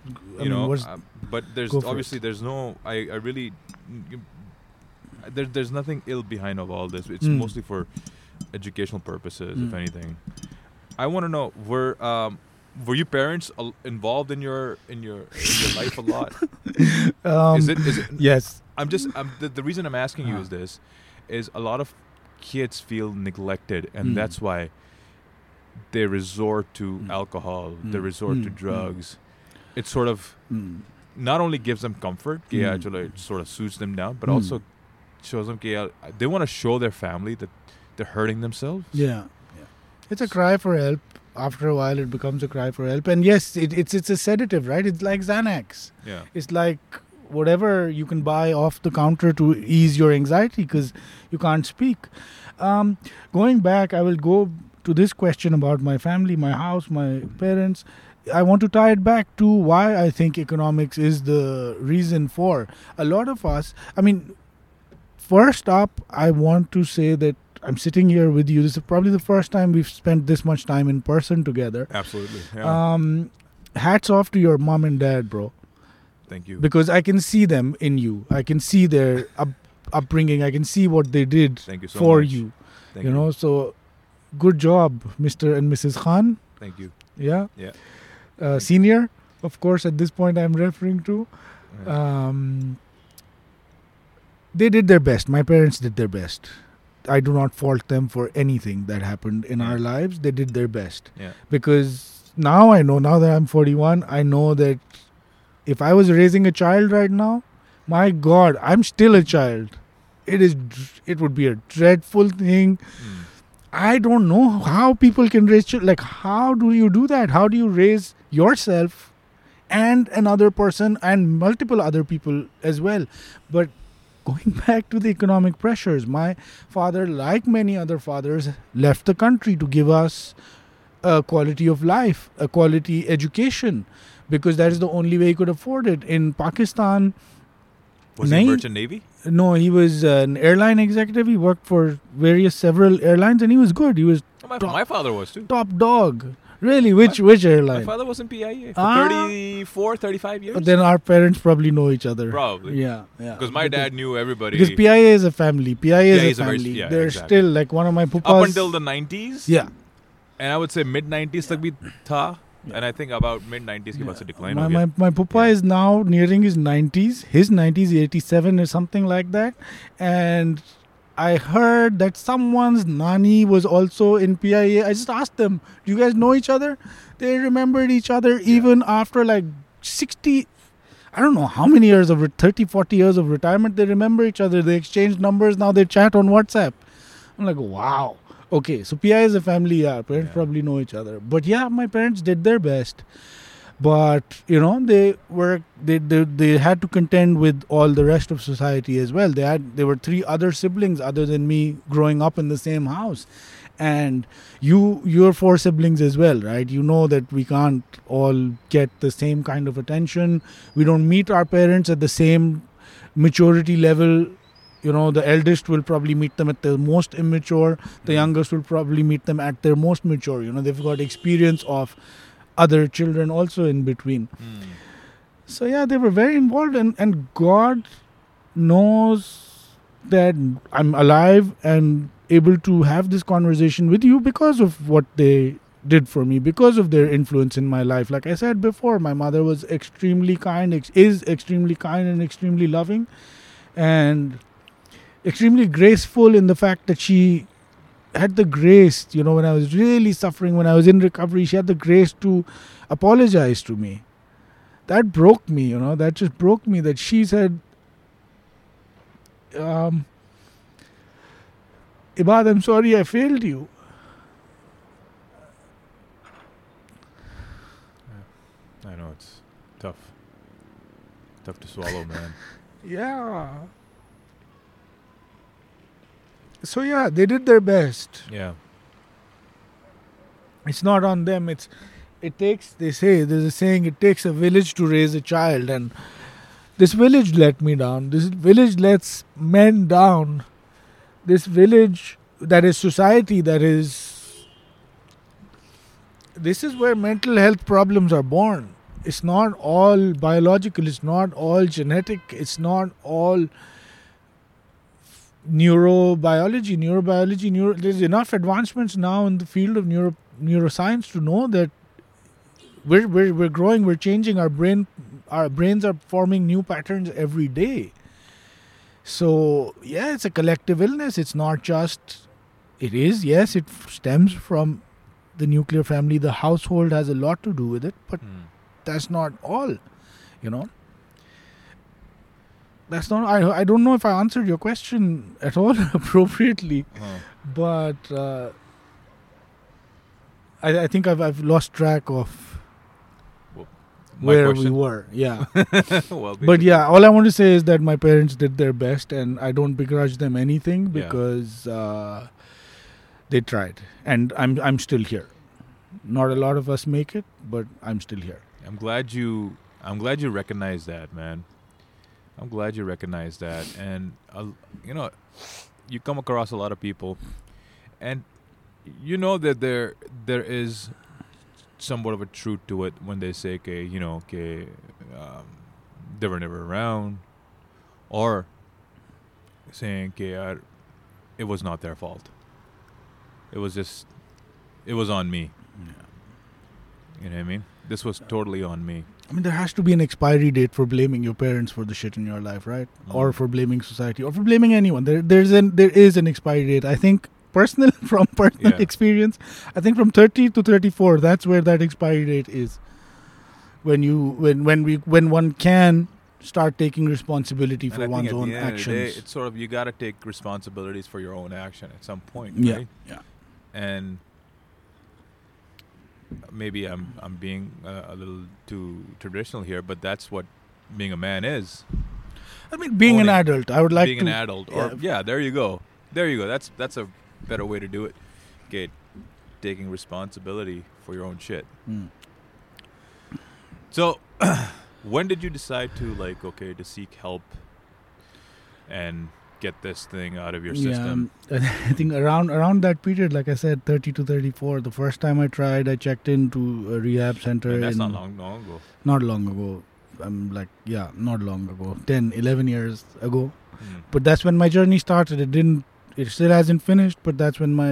you know but there is obviously there is no I I really there there is nothing ill behind of all this it's mostly for educational purposes if anything I want to know were Were your parents involved in your in your, in your life a lot? um, is it, is it, yes. I'm just I'm, the, the reason I'm asking you is this: is a lot of kids feel neglected, and mm. that's why they resort to mm. alcohol, mm. they resort mm. to drugs. Mm. It sort of mm. not only gives them comfort, mm. yeah, it sort of suits them down, but mm. also shows them that they want to show their family that they're hurting themselves. Yeah, yeah. It's a cry for help. After a while, it becomes a cry for help. And yes, it, it's it's a sedative, right? It's like Xanax. Yeah. It's like whatever you can buy off the counter to ease your anxiety because you can't speak. Um, going back, I will go to this question about my family, my house, my parents. I want to tie it back to why I think economics is the reason for a lot of us. I mean, first up, I want to say that I'm sitting here with you. This is probably the first time we've spent this much time in person together. Absolutely. Yeah. Um, hats off to your mom and dad, bro. Thank you. Because I can see them in you. I can see their up, upbringing. I can see what they did Thank you so for much. you. Thank you. You know, so good job, Mister and Missus Khan. Thank you. Yeah. Yeah. Uh, senior, of course, at this point I'm referring to. Yeah. Um, they did their best. My parents did their best. I do not fault them for anything that happened in yeah. our lives. They did their best. Yeah. Because now I know, now that I'm forty-one, I know that if I was raising a child right now, my God, I'm still a child. It is. It would be a dreadful thing. Mm. I don't know how people can raise children. Like, how do you do that? How do you raise yourself and another person and multiple other people as well? But going back to the economic pressures, my father, like many other fathers, left the country to give us a quality of life, a quality education, because that is the only way he could afford it. In Pakistan... Was he a merchant navy? No, he was an airline executive. He worked for various, several airlines, and he was good. He was... My, top, my father was too. Top dog. Really? Which my, which airline? My father was in P I A for ah. thirty-four, thirty-five years. But then our parents probably know each other. Probably. Yeah, yeah. Because my dad knew everybody. Because P I A is a family. P I A is, is a family. A very, yeah, They're exactly. still like one of my pupas. Up until the nineties. Yeah. And I would say mid-nineties tak bhi tha. And I think about mid-nineties ke baad se decline ho gaya. My, my pupa yeah. is now nearing his nineties. His nineties, eighty-seven or something like that. And... I heard that someone's nani was also in P I A. I just asked them, do you guys know each other? They remembered each other yeah. even after like sixty, I don't know how many years of, thirty, forty years of retirement. They remember each other. They exchange numbers. Now they chat on WhatsApp. I'm like, wow. Okay, so P I A is a family. Yeah, parents yeah. probably know each other. But yeah, my parents did their best. But, you know, they were they, they they had to contend with all the rest of society as well. They had there were three other siblings other than me growing up in the same house. And you you're four siblings as well, right? You know that we can't all get the same kind of attention. We don't meet our parents at the same maturity level. You know, the eldest will probably meet them at their most immature. The youngest will probably meet them at their most mature. You know, they've got experience of other children also in between. Mm. So yeah, they were very involved, and, and God knows that I'm alive and able to have this conversation with you because of what they did for me, because of their influence in my life. Like I said before, my mother was extremely kind, ex- is extremely kind and extremely loving and extremely graceful in the fact that she had the grace, you know, when I was really suffering, when I was in recovery, she had the grace to apologize to me. That broke me, you know, that just broke me, that she said, um, Ibad, I'm sorry I failed you. I know, it's tough. Tough to swallow, man. Yeah. So yeah, they did their best. Yeah. It's not on them. It's, it takes, they say, there's a saying, it takes a village to raise a child. And this village let me down. This village lets men down. This village, that is society, that is... This is where mental health problems are born. It's not all biological. It's not all genetic. It's not all... Neurobiology, neurobiology, neuro, there's enough advancements now in the field of neuro, neuroscience to know that we're we're we're growing, we're changing. Our brain, our brains are forming new patterns every day. So yeah, it's a collective illness. It's not just. It is, yes, it stems from the nuclear family. The household has a lot to do with it, but mm. that's not all, you know. That's not. I I don't know if I answered your question at all appropriately, oh. but uh, I, I think I've I've lost track of well, where question. we were. Yeah, well, but yeah, all I want to say is that my parents did their best, and I don't begrudge them anything because yeah. uh, they tried, and I'm I'm still here. Not a lot of us make it, but I'm still here. I'm glad you I'm glad you recognize that, man. I'm glad you recognize that, and uh, you know, you come across a lot of people, and you know that there there is somewhat of a truth to it when they say, "Okay, you know, okay, um, they were never around," or saying, "Okay, I, it was not their fault. It was just, it was on me." Yeah. You know what I mean? This was totally on me. I mean, there has to be an expiry date for blaming your parents for the shit in your life, right? Mm. Or for blaming society, or for blaming anyone. There, there's an there is an expiry date. I think personal from personal yeah. experience, I think from thirty to thirty-four, that's where that expiry date is. When you when when we when one can start taking responsibility and for I one's own actions. Day, it's sort of you got to take responsibilities for your own action at some point, yeah. right? Yeah. And maybe I'm I'm being uh, a little too traditional here, but that's what being a man is. I mean, being Owning, an adult. I would like being to... Being an adult. Or, yeah. yeah, there you go. There you go. That's that's a better way to do it. Okay, taking responsibility for your own shit. Mm. So, when did you decide to, like, okay, to seek help and get this thing out of your system? Yeah, I think around around that period, like I said, thirty to thirty-four, the first time I tried, I checked into a rehab center. And that's in, not long, long ago. Not long ago. I'm like, yeah, not long ago. ten, eleven years ago. Mm. But that's when my journey started. It didn't, it still hasn't finished, but that's when my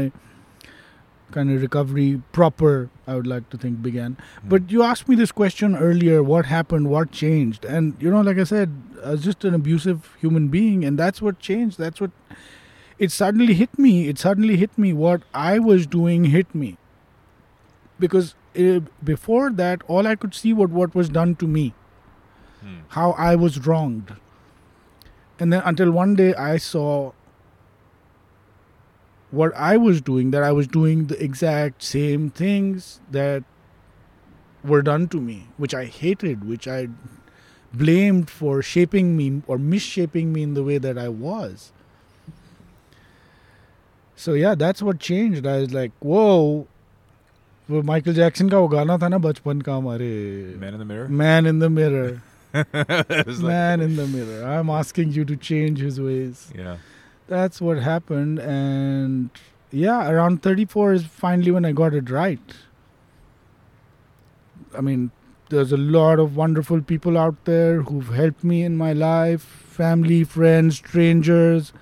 kind of recovery proper, I would like to think, began. Mm. But you asked me this question earlier, what happened, what changed? And, you know, like I said, I was just an abusive human being, and that's what changed. That's what, it suddenly hit me. It suddenly hit me. What I was doing hit me. Because it, before that, all I could see was what was done to me, mm. how I was wronged. And then until one day I saw what I was doing, that I was doing the exact same things that were done to me, which I hated, which I blamed for shaping me or misshaping me in the way that I was. So yeah, that's what changed. I was like, whoa, Michael Jackson ka wo gana tha na bachpan ka hamare. Man in the Mirror? Man in the Mirror. Man in the Mirror. I'm asking you to change his ways. Yeah. That's what happened, and yeah, around thirty-four is finally when I got it right. I mean, there's a lot of wonderful people out there who've helped me in my life, family, friends, strangers,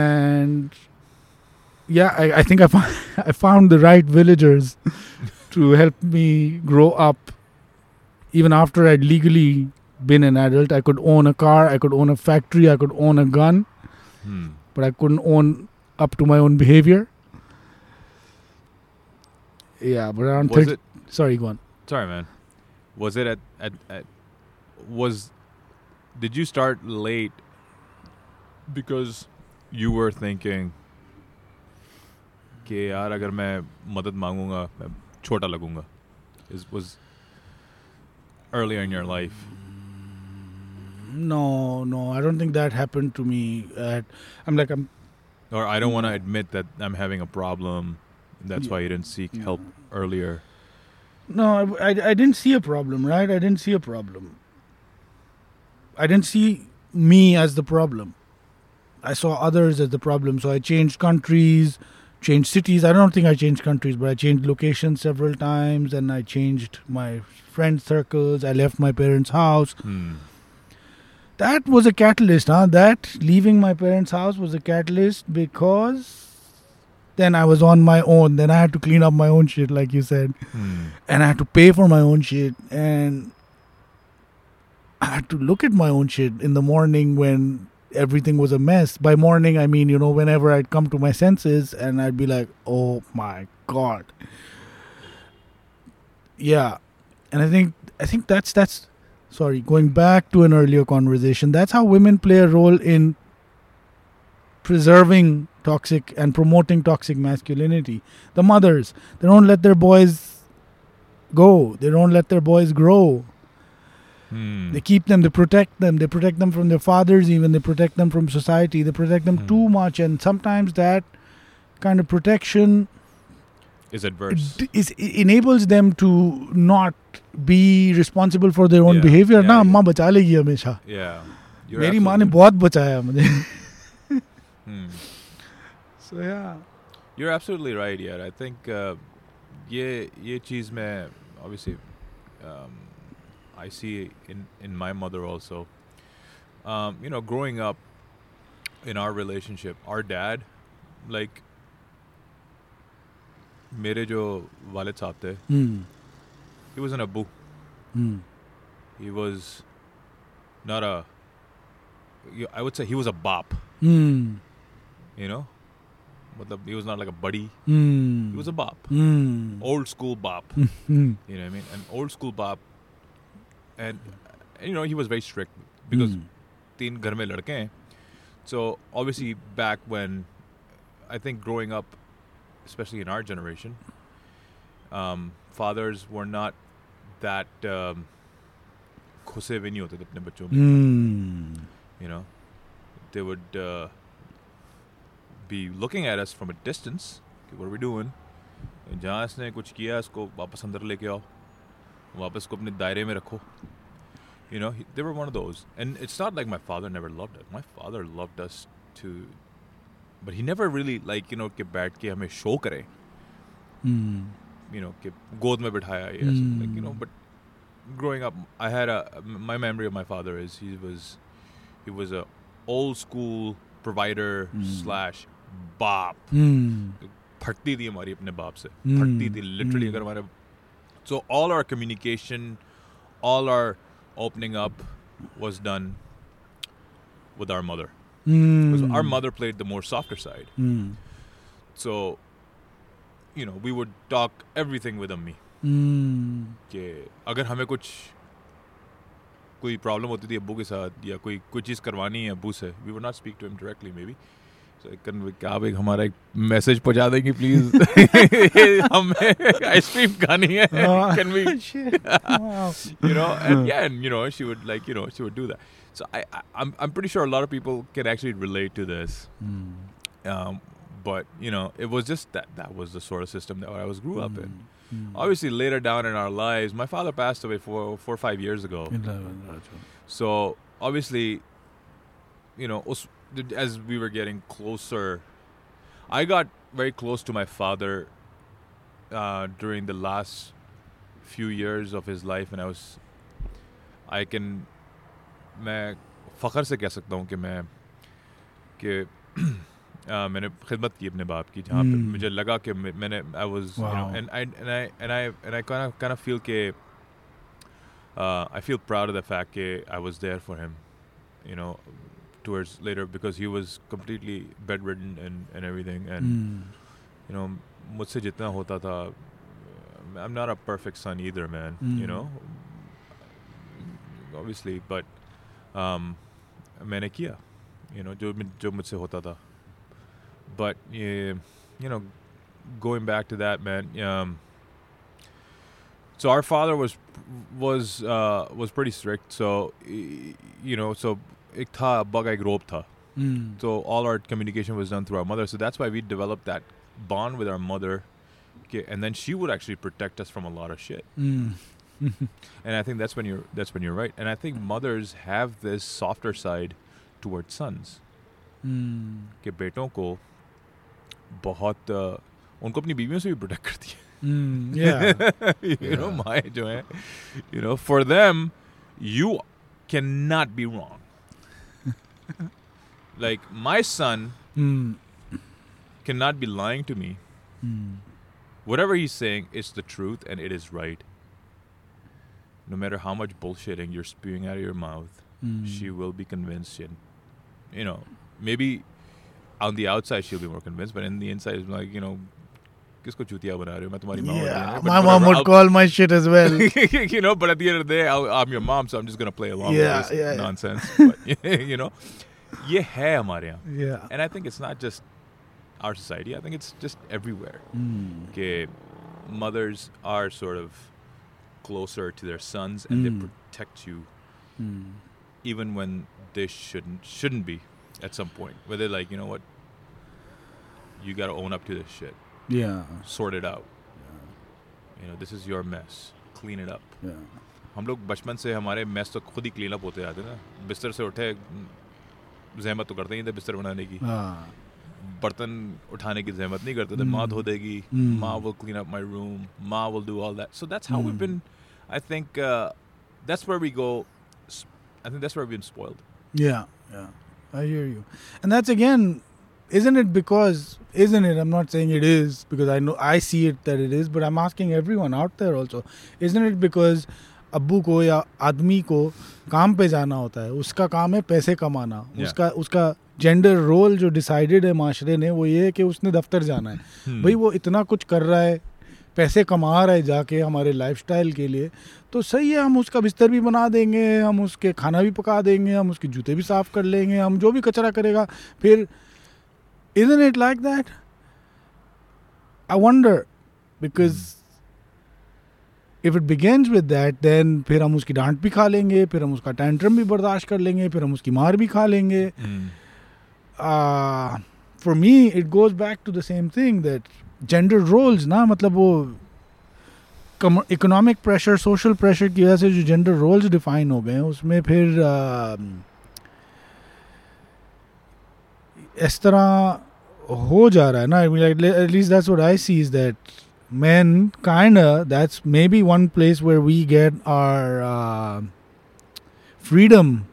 and yeah, I, I think I found, I found the right villagers to help me grow up. Even after I'd legally been an adult, I could own a car, I could own a factory, I could own a gun. Hmm. But I couldn't own up to my own behavior. Yeah, but around was thirty... It, sorry, go on. Sorry, man. Was it at, at... at was... Did you start late because you were thinking, "Ke yaar, agar main madad maangunga, main chota lagunga." Is, was earlier in your life? No, no, I don't think that happened to me. Uh, I'm like, I'm... Or I don't want to admit that I'm having a problem. That's yeah. why you didn't seek yeah. help earlier. No, I, I, I didn't see a problem, right? I didn't see a problem. I didn't see me as the problem. I saw others as the problem. So I changed countries, changed cities. I don't think I changed countries, but I changed locations several times. And I changed my friend circles. I left my parents' house. Hmm. That was a catalyst, huh? That leaving my parents' house was a catalyst because Then I was on my own. Then I had to clean up my own shit, like you said. Mm. And I had to pay for my own shit. And I had to look at my own shit in the morning when everything was a mess. By morning, I mean, you know, whenever I'd come to my senses and I'd be like, oh my God. Yeah. And I think I think that's, that's sorry, going back to an earlier conversation, that's how women play a role in preserving toxic and promoting toxic masculinity. The mothers, they don't let their boys go. They don't let their boys grow. Hmm. They keep them, they protect them. They protect them from their fathers even. They protect them from society. They protect them hmm. too much. And sometimes that kind of protection is adverse. It, is, it enables them to not be responsible for their own yeah. behavior. Yeah, na, yeah. Amma bacha legi hamesha. Yeah. Meri maa ne bahut bachaya mujhe. Hmm. So yeah, you're absolutely right. Yeah, I think uh, ये ये चीज़ मैं obviously um, I see in in my mother also. Um, you know, growing up in our relationship, our dad, like मेरे जो वालिद साहब थे, he was an abbu. Mm. He was not a. I would say he was a bap. Mm. You know. But he was not like a buddy. Mm. He was a bap. Mm. Old school bap. Mm-hmm. You know what I mean? An old school bap. And, and you know, he was very strict because mm. teen ghar mein ladke hain. So obviously back when, I think growing up, especially in our generation, um, fathers were not that khuse bhi nahi hote the apne bachon mein. You know, they would uh, be looking at us from a distance. Okay, what are we doing? जहाँ इसने कुछ किया इसको वापस अंदर लेके आओ, वापस को अपने दायरे में रखो. You know, they were one of those. And it's not like my father never loved us. My father loved us to, but he never really like, you know, कि बैठ के हमें शो करे. You know, कि गोद में बिठाया ये ऐसे. Like, you know, but growing up, I had a my memory of my father is he was he was a old school provider mm. slash बाप. फटती थी हमारी अपने बाप से, फटती थी literally अगर हमारे. So all our communication, all our opening up was done with our mother. Mm. Because our mother played the more softer side. Mm. So, you know, we would talk everything with ammi. कि अगर हमें कुछ कोई problem होती थी अब्बू के साथ या कोई कोई चीज़ करवानी है अब्बू से, we would not speak to him directly maybe. So, आप एक हमारा एक मैसेज पहुंचा देंगे प्लीज, हमें आइसक्रीम खानी है, can we, you know, and yeah, and you know, she would like, you know, she would do that. So I, I I'm I'm pretty sure a lot of people can actually relate to this. Mm. Um, but you know, it was just that that was the sort of system that I was grew up mm. in. Mm. Obviously, later down in our lives, my father passed away four four or five years ago. Mm. So obviously, you know, us. As we were getting closer, I got very close to my father uh, during the last few years of his life, and I was, I can, मैं फ़खर से कह सकता हूँ कि मैं कि मैंने खिदमत की अपने बाप की, जहाँ पे मुझे लगा कि मैंने I was, you know, and I and I and I and I kind of kind of feel कि uh, I feel proud of the fact कि I was there for him, you know. Towards later because he was completely bedridden and, and everything and mm. you know मुझसे जितना होता था, I'm not a perfect son either, man. Mm. You know, obviously, but um, मैंने किया, you know, जो जो मुझसे होता था. But yeah, you know, going back to that, man. Um, so our father was was uh, was pretty strict. So you know, so. एक था अब्बा का एक रोप था, तो all our communication was done through our mother, so that's why we developed that bond with our mother, and then she would actually protect us from a lot of shit, and I think that's when you that's when you are right, and I think mothers have this softer side towards sons के बेटों को बहुत उनको अपनी बीवियों से भी protect करती है, you know, माँ जो है, you know, for them you cannot be wrong. Like my son mm. cannot be lying to me. Mm. Whatever he's saying is the truth and it is right. No matter how much bullshitting you're spewing out of your mouth, mm. she will be convinced. And, you know, maybe on the outside she'll be more convinced, but in the inside it's like, you know, kisko chutiya bana rahe ho, main tumhari mom. Yeah, my mom would call my shit as well. You know, but at the end of the day, I'll, I'm your mom, so I'm just going to play along yeah, with this yeah, nonsense. Yeah. But, you know, ye hai hamare yahan. Yeah. And I think it's not just our society. I think it's just everywhere. Mm. Okay, mothers are sort of closer to their sons and mm. they protect you mm. even when they shouldn't shouldn't be at some point. Where they're like, you know what? You got to own up to this shit. Yeah. Sort it out. Yeah. You know, this is your mess. Clean it up. Yeah. हम लोग बचपन से हमारे mess तो खुद ही clean up होते रहते ना. बिस्तर से उठे जहमत तो करते ही थे बिस्तर बनाने की. हाँ. बर्तन उठाने की जहमत नहीं करते थे. माँ धो देगी. माँ will clean up my room. माँ will do all that. So that's how mm. we've been. I think uh, that's where we go. I think that's where we've been spoiled. Yeah. Yeah. I hear you. And that's again, isn't it because, isn't it? I'm not saying it is because I know, I see it that it is, but I'm asking everyone out there also, isn't it because अब्बू को या आदमी को काम पे जाना होता है, उसका काम है पैसे कमाना, yeah. उसका उसका जेंडर रोल जो डिसाइडेड है माशरे ने वो ये है कि उसने दफ्तर जाना है. hmm. भाई वो इतना कुछ कर रहा है, पैसे कमा रहा है जाके हमारे लाइफस्टाइल के लिए, तो सही है, हम उसका बिस्तर भी बना देंगे, हम उसके खाना भी पका देंगे, हम उसके जूते भी साफ़ कर लेंगे, हम जो भी कचरा करेगा फिर. Isn't it like that? I wonder, because mm. if it begins with that, then फिर हम उसकी डांट भी खा लेंगे, फिर हम उसका टेंट्रम भी बर्दाश्त कर लेंगे, फिर हम उसकी मार भी खा लेंगे. mm. uh, for me, it goes back to the same thing that gender roles ना, मतलब वो economic pressure, social pressure की वजह से जो gender roles define हो गए हैं उसमें फिर uh, इस तरह हो जा रहा है ना. At least that's what I see is that men kinda, that's maybe one place where we get our uh, freedom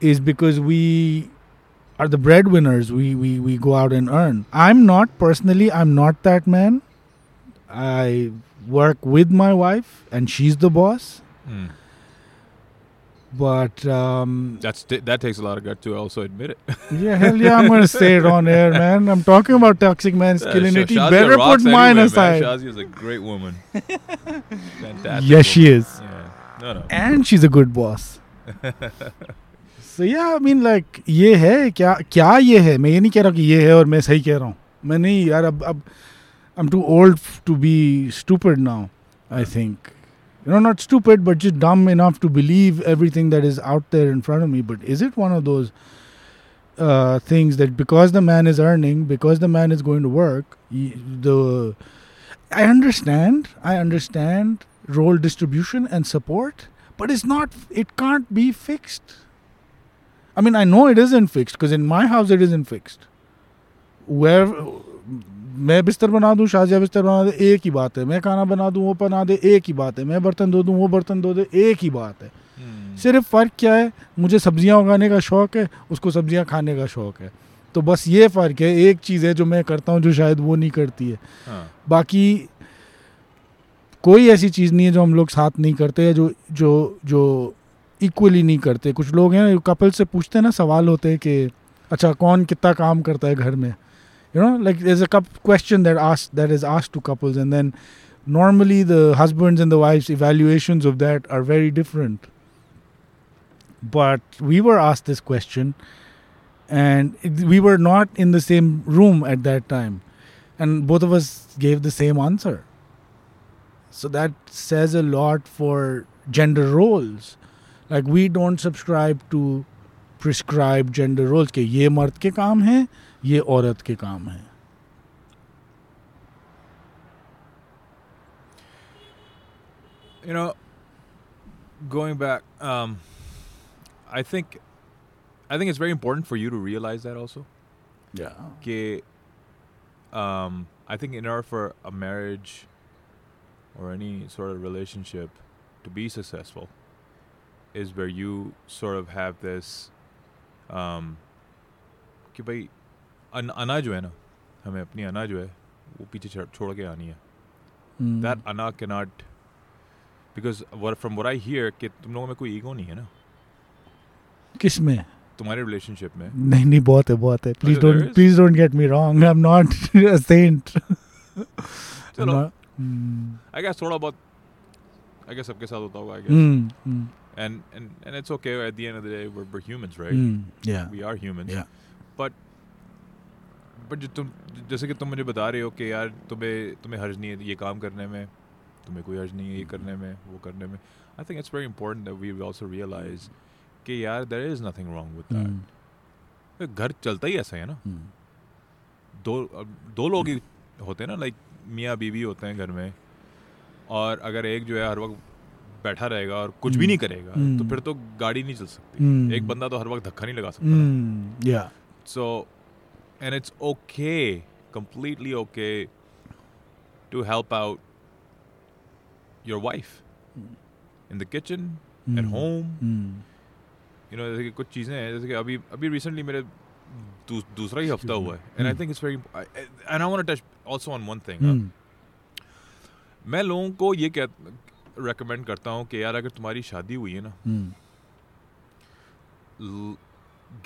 is because we are the breadwinners. We, we, we go out and earn. I'm not, personally, I'm not that man. I work with my wife and she's the boss. Mm. But um, that's t- that takes a lot of guts to also admit it. Yeah, hell yeah, I'm gonna say it on air, man. I'm talking about toxic masculinity. Uh, Shazia Better put mine anyway, aside. Shazia is a great woman. Fantastic. Yes, she is. Yeah. No, no. And she's a good boss. So yeah, I mean, like, ये है क्या क्या ये है? मैं ये नहीं कह रहा कि ये है और मैं सही कह रहा हूँ. मैं नहीं यार, अब अब I'm too old to be stupid now. I think. You know, not stupid, but just dumb enough to believe everything that is out there in front of me. But is it one of those uh, things that because the man is earning, because the man is going to work, the I understand, I understand role distribution and support, but it's not, it can't be fixed. I mean, I know it isn't fixed because in my house it isn't fixed. Where... मैं बिस्तर बना दूँ, शाजिया बिस्तर बना दे, एक ही बात है. मैं खाना बना दूँ, वो बना दे, एक ही बात है. मैं बर्तन धो दूँ, वो बर्तन धो दे, एक ही बात है. hmm. सिर्फ फ़र्क क्या है, मुझे सब्जियां उगाने का शौक़ है, उसको सब्जियां खाने का शौक़ है, तो बस ये फ़र्क है. एक चीज़ है जो मैं करता हूँ जो शायद वो नहीं करती है. huh. बाकी कोई ऐसी चीज़ नहीं है जो हम लोग साथ नहीं करते या जो जो जो इक्वली नहीं करते. कुछ लोग हैं, कपल से पूछते हैं ना, सवाल होते हैं कि अच्छा कौन कितना काम करता है घर में. You know, like there's a question that asked that is asked to couples, and then normally the husbands and the wives' evaluations of that are very different. But we were asked this question, and it, we were not in the same room at that time, and both of us gave the same answer. So that says a lot for gender roles. Like we don't subscribe to prescribed gender roles. कि ये मर्द के काम है, ये औरत के काम है. You know, going back, um, I think, I think it's very important for you to realize that also. Yeah. कि, um, I think in order for a marriage or any sort of relationship to be successful, is where you sort of have this, um, कि भाई अन, अना जो है ना, हमें अपनी अना जो है वो पीछे छोड़ के आनी है. दैट अना can not, because from what I hear कि तुम लोगों में कोई ईगो नहीं है ना. किस में? तुम्हारे रिलेशनशिप में. नहीं नहीं, बहुत है बहुत है. Please don't please don't get me wrong, I am not a saint. चलो आई गेस थोड़ा बहुत आई गेस सबके साथ होता होगा I guess. And and and it's okay. At the end of the day we are humans, right? Yeah we are humans. But but जो तुम जैसे कि तुम मुझे बता रहे हो कि यार तुम्हें तुम्हें हर्ज नहीं है ये काम करने में, तुम्हें कोई हर्ज नहीं है ये करने में, वो करने में. I think it's very important that we also realise कि यार there is nothing wrong with that. घर चलता ही ऐसा है ना. दो दो लोग ही होते हैं ना, लाइक मियाँ बीवी होते हैं घर में, और अगर एक जो है हर वक्त बैठा रहेगा और कुछ भी नहीं करेगा तो फिर तो गाड़ी नहीं चल सकती. एक बंदा तो हर वक्त धक्का नहीं लगा सकता. या So, and it's okay, completely okay, to help out your wife mm. in the kitchen, mm. at home. Mm. You know, जैसे कि कुछ चीज़ें हैं, जैसे कि अभी अभी recently मेरे दूस, दूसरा ही हफ्ता हुआ है, and mm. I think it's very, I, and I want to touch also on one thing. Mm. मैं लोगों को ये कह recommend करता हूँ कि यार अगर तुम्हारी शादी हुई है ना, mm.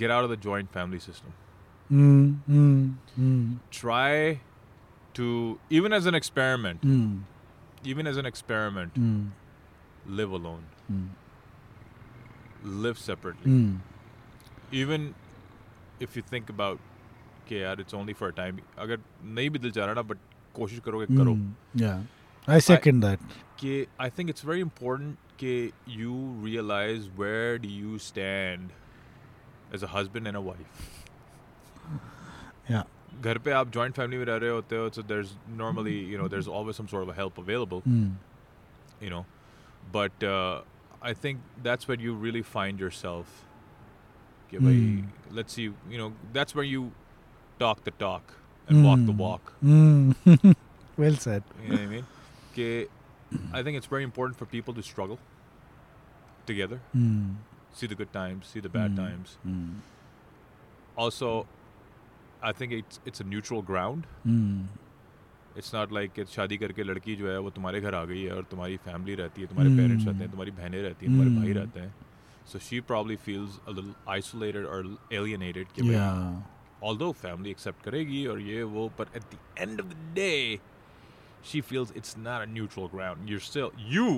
get out of the joint family system. Mm, mm, mm. Try to, even as an experiment, mm. even as an experiment, mm. live alone. Mm. Live separately. Mm. Even if you think about, okay, yaar, it's only for a time. Agar nahi bhi dil cha raha na, but koshish karo ke karo. Yeah, I second I, that. Ke, I think it's very important that you realize where do you stand as a husband and a wife. Yeah. घर पे आप joint family में रह रहे होते हो, so there's normally, you know, there's always some sort of a help available, mm. you know, but uh, I think that's where you really find yourself. Okay, mm. bhai, let's see, you know, that's where you talk the talk and mm. walk the walk. Mm. Well said. You know what I mean? Okay, I think it's very important for people to struggle together. Mm. See the good times, see the bad mm. times. Mm. Also, I think it's it's a neutral ground. Mm. It's not like it's शादी करके लड़की जो है वो तुम्हारे घर आ गई है और तुम्हारी फैमिली रहती है, तुम्हारे पेरेंट्स रहते हैं, तुम्हारी बहनें रहती हैं, तुम्हारे भाई रहते हैं. So she probably feels a little isolated or alienated. Yeah. Although family accept करेगी और ये वो, but at the end of the day, she feels it's not a neutral ground. You're still, you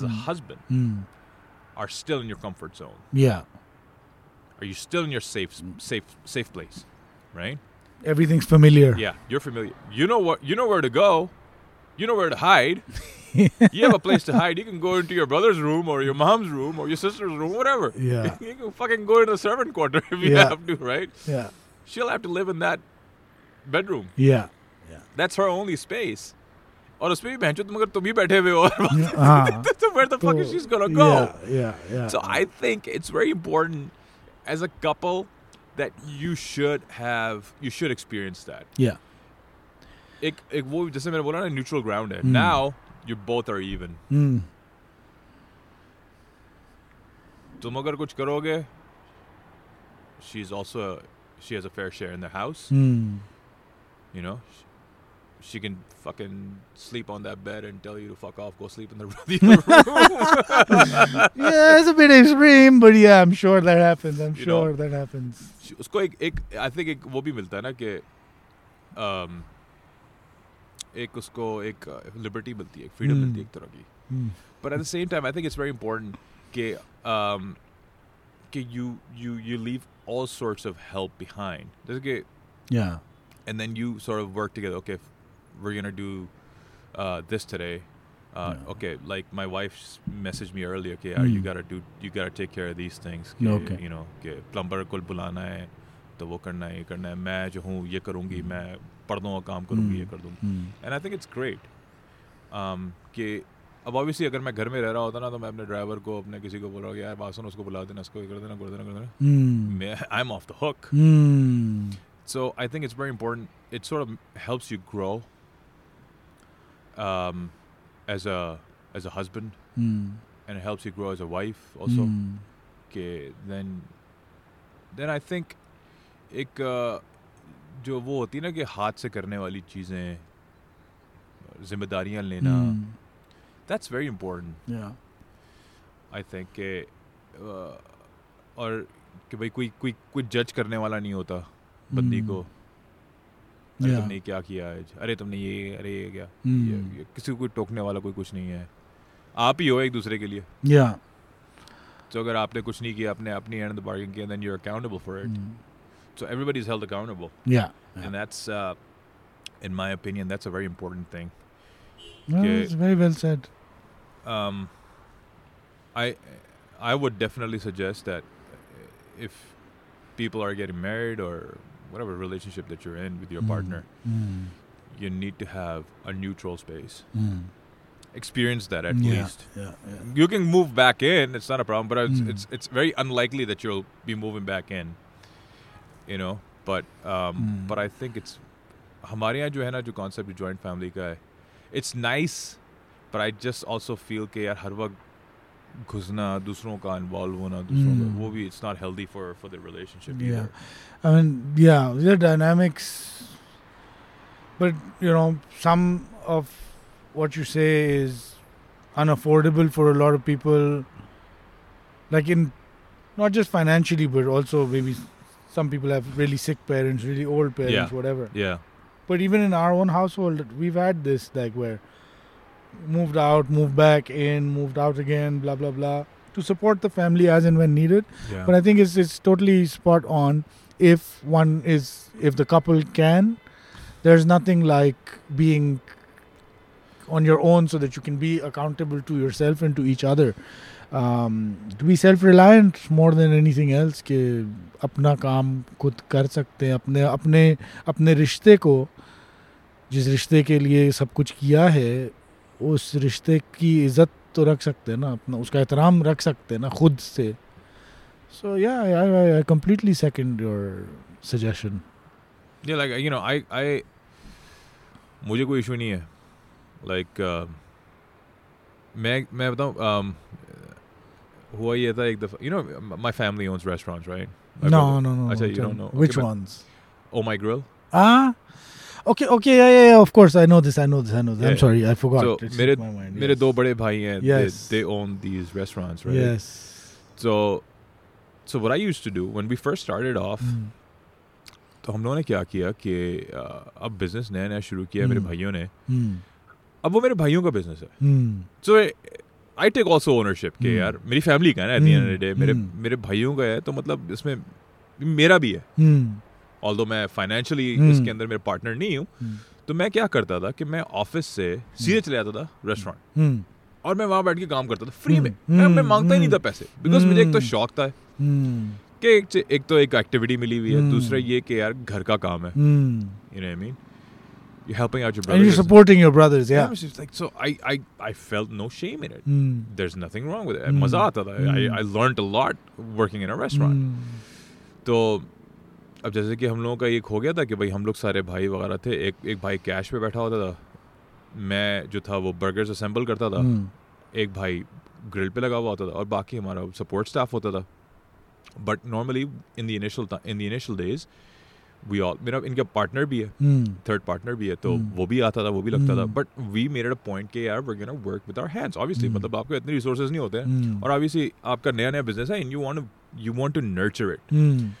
as a mm. husband. Mm. are still in your comfort zone. Yeah. Are you still in your safe safe safe place, right? Everything's familiar. Yeah, you're familiar. You know what, you know where to go. You know where to hide. You have a place to hide. You can go into your brother's room or your mom's room or your sister's room, whatever. Yeah. You can fucking go into the servant quarter if you yeah. have to, right? Yeah. She'll have to live in that bedroom. Yeah. Yeah. That's her only space. और उसमें भी बहनचोद मगर तुम ही बैठे हुए हो. So where the fuck is she's gonna go? Yeah, yeah, yeah. So I think it's very important as a couple that you should have, you should experience that. Yeah. एक एक वो जैसे मैंने बोला ना neutral ground है. Now you both are even. तुम अगर कुछ करोगे, she's also she has a fair share in the house. You know. She can fucking sleep on that bed and tell you to fuck off, go sleep in the room. Yeah, it's a bit extreme, but yeah, I'm sure that happens. I'm you sure know, that happens. उसको एक एक I think एक वो भी मिलता है ना कि um एक उसको एक liberty मिलती है, एक freedom मिलती है एक तरह की. But at the same time, I think it's very important कि um कि you you you leave all sorts of help behind. जैसे कि yeah, and then you sort of work together. Okay. We're gonna do uh, this today. Uh, no. Okay, like my wife messaged me earlier. Okay, mm. you gotta do, you gotta take care of these things. Ke, okay, you know, okay, plumber को बुलाना है, तो वो करना है, ये करना है. मैं जो हूँ ये करूँगी, मैं पढ़ दूँगा, काम करूँगी, ये कर दूँगी. And I think it's great. Um, के अब obviously अगर मैं घर में रह रहा होता ना तो मैं अपने driver को, अपने किसी को बोल रहा हूँ यार बासन उसको बुला देना, उसको ये कर देना, कर देना, कर देना. मैं I'm off the hook. Mm. So I think it's very important. It sort of helps you grow. Um, as a as a husband, mm. and it helps you grow as a wife also. Mm. Okay, then then I think, ek uh, जो वो होती है ना कि हाथ से करने वाली चीज़ें, जिम्मेदारियाँ लेना, that's very important I think के, और कि भाई कोई कोई कोई जज करने वाला नहीं होता बंदी mm. को अरे yeah. तुमने क्या किया आज, अरे तुमने ये, अरे ये क्या mm. ये, ये, किसी को कोई टोकने वाला कोई कुछ नहीं है, आप ही हो एक दूसरे के लिए या yeah. तो so, अगर आपने कुछ नहीं किया, आपने अपनी एंड ऑफ द बार्गेन किया, then you are accountable for it, so everybody is held accountable yeah, and that's in my opinion that's a very important thing. It's very well said. um I I would definitely suggest that if people are getting married or whatever relationship that you're in with your mm. partner, mm. you need to have a neutral space. Mm. Experience that at yeah, least. Yeah, yeah. You can move back in; it's not a problem. But it's, mm. it's it's very unlikely that you'll be moving back in. You know, but um, mm. but I think it's हमारे यहाँ जो है ना जो concept जो joint family का है, it's nice, but I just also feel के यार हर वक्त घुसना, दूसरों का इन्वॉल्व होना, दूसरों का वो भी, it's not healthy for for the relationship either. I mean yeah the dynamics, but you know some of what you say is unaffordable for a lot of people, like in not just financially but also maybe some people have really sick parents, really old parents, whatever. Yeah but even in our own household we have had this, like where moved out, moved back in, moved out again, blah, blah, blah, to support the family as and when needed. Yeah. But I think it's it's totally spot on if one is, if the couple can. There's nothing like being on your own so that you can be accountable to yourself and to each other. Um, to be self-reliant more than anything else, कि अपना काम खुद कर सकते हैं, अपने अपने अपने रिश्ते को, जिस रिश्ते के लिए सब कुछ किया है, उस रिश्ते की इज़्ज़त तो रख सकते हैं ना, अपना उसका एहतराम रख सकते हैं ना खुद से. So yeah I completely second your suggestion. Yeah like you know I I मुझे कोई इशू नहीं है, लाइक like, uh, मैं मैं बताऊँ, um, हुआ ये था एक दफ़ा, you know my family owns restaurants right. No no no अच्छा, you don't know which ones. Oh my grill. हाँ Okay, okay, yeah, yeah, yeah, of course, I know this, I know this, I know this. Yeah. I'm sorry, I forgot. So, it's mere, my mind. Mere yes. do bade bhai hain. Yes. They, they own these restaurants, right? Yes. So, so what I used to do when we first started off, mm. तो हम लोगों ने क्या किया कि अब business नया नया शुरू किया मेरे भाइयों ने. अब वो मेरे भाइयों का बिजनेस है. So, I take also ownership कि यार मेरी फैमिली का है ना, at the end of the day, मेरे मेरे भाइयों का है, तो मतलब इसमें मेरा भी है. Although मैं फाइनेंशियली hmm. इसके अंदर मेरे पार्टनर नहीं हूँ, hmm. तो मैं क्या करता था कि मैं ऑफिस से सीधे चले जाता था रेस्टोरेंट, hmm. और मैं वहाँ बैठ के काम करता था फ्री में. hmm. मैं, मैं मांगता hmm. ही नहीं था पैसे, बिकॉज hmm. मुझे एक तो शौक था hmm. कि एक, एक तो एक एक्टिविटी मिली हुई है, hmm. दूसरा ये कि यार घर का काम है. You know I mean you helping out your brothers and you supporting your brothers. Yeah so I I I felt no shame in it. There is nothing wrong with it. मजा आता था. I I learned a lot working in a restaurant. तो अब जैसे कि हम लोगों का एक हो गया था कि भाई हम लोग सारे भाई वगैरह थे, एक एक भाई कैश पे बैठा होता था, मैं जो था वो बर्गर्स असेंबल करता था, mm. एक भाई ग्रिल पे लगा हुआ होता था, और बाकी हमारा सपोर्ट स्टाफ होता था. But normally in the initial in the initial days we all, मेरा इनका पार्टनर भी है, थर्ड mm. पार्टनर भी है, तो mm. वो भी आता था, वो भी लगता mm. था. But we made a point के यार we are gonna work with our hands obviously. मतलब आपके इतने रिसोर्सेज नहीं होते हैं, mm. और ऑब्वियसली आपका नया नया बिजनेस है, and you want you want to nurture it.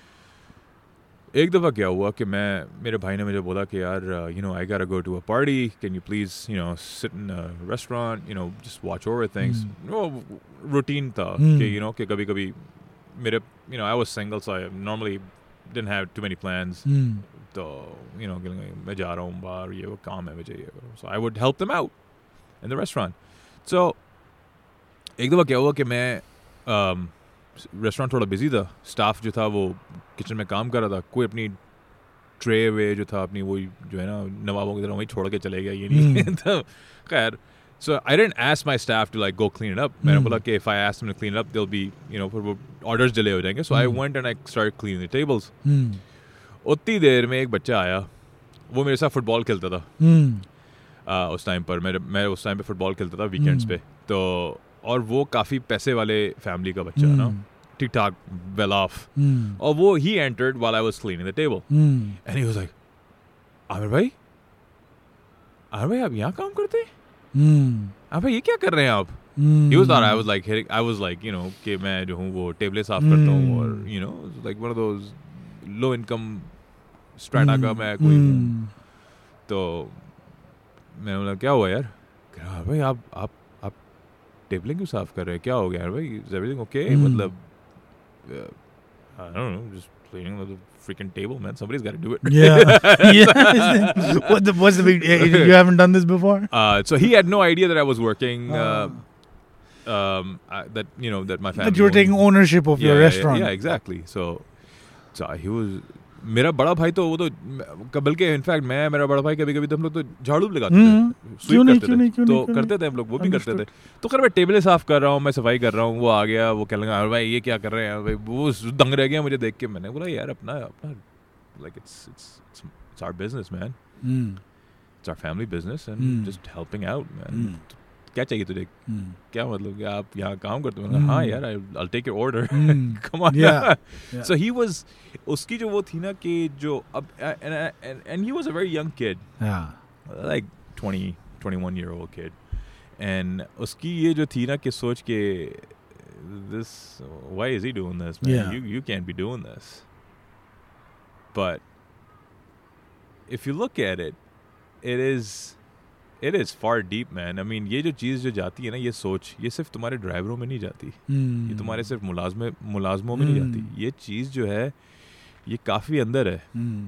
एक दफ़ा क्या हुआ कि मैं, मेरे भाई ने मुझे बोला कि यार you know I gotta go to a party, can you please you know sit in a restaurant, you know just watch over things. वो रूटीन था कि यू नो कि कभी कभी मेरे, you know I was single so I normally didn't have too many plans, तो you know मैं जा रहा हूँ बाहर, ये वो काम है मुझे, ये so I would help them out in the restaurant. So एक दफ़ा क्या हुआ कि मैं um, रेस्टोरेंट थोड़ा बिजी था, स्टाफ जो था वो किचन में काम कर रहा था, कोई अपनी ट्रे वे जो था अपनी वो जो है ना नवाबों की तरह वहीं छोड़ के चले गया, ये नहीं था. खैर so I didn't ask my staff to like go clean it up. मैंने बोला कि if I ask them to clean it up they will be you know फिर ऑर्डर्स डिले हो जाएंगे. So I went and I start cleaning the tables. उतनी देर में एक बच्चा आया, वो मेरे साथ फुटबॉल खेलता था. uh, उस टाइम पर मेरे मैं उस टाइम पर फुटबॉल खेलता था वीकेंड्स पे, तो और वो काफ़ी पैसे वाले फैमिली का बच्चा है ना, ठीक ठाक वेल ऑफ, और वो ही entered while I was cleaning the table and he was like Aamir भाई आमिर भाई आप यहाँ काम करते हैं? हम्म आमिर भाई ये क्या कर रहे हैं आप? He was not. I was like, I was like, you know, कि मैं जो हूँ वो टेबलें साफ करता हूँ और you know, like one of those low income strata का मैं कोई हूँ. तो मैंने बोला क्या हुआ यार? कहा भाई आप आप आप टेबलें क्यों साफ कर रहे हैं? क्या हो गया यार भाई? Is everything okay? मतलब I don't know, just cleaning the freaking table, man. Somebody's got to do it. Yeah. yeah. What the, what's the big? You haven't done this before? Uh, so he had no idea that I was working. Uh, um, I, that you know that my family. That you were owned. Taking ownership of yeah, your restaurant. Yeah, yeah, exactly. So, so he was. मेरा बड़ा भाई तो वो तो कबल के in fact मैं मेरा बड़ा भाई कभी कभी तो हम लोग तो झाड़ू लगाते थे स्वीप करते थे तो करते थे हम लोग वो भी करते थे तो खैर मैं टेबलें साफ कर रहा हूँ मैं सफाई कर रहा हूँ वो आ गया वो कह लगा अरे भाई ये क्या कर रहे हैं भाई वो दंग रह गया मुझे देख के मैंने बोला यार अपना अपना like it's it's it's our business man it's our family business and just helping out man क्या चाहिए तुझे क्या मतलब कि आप यहाँ काम करते हो हाँ यार I'll take your order come on so he was उसकी जो वो थी ना कि जो अब and and he was a very young kid like twenty, twenty-one year old kid and उसकी ये जो थी ना कि सोच के this why is he doing this man yeah. you you can't be doing this but if you look at it it is It is far deep, man. I mean, ये जो चीज़ जो जाती है ना ये सोच ये सिर्फ तुम्हारे ड्राइवरों में नहीं जाती mm. ये तुम्हारे सिर्फ मुलाजमे मुलाजमों में mm. नहीं जाती ये चीज़ जो है ये काफ़ी अंदर है mm.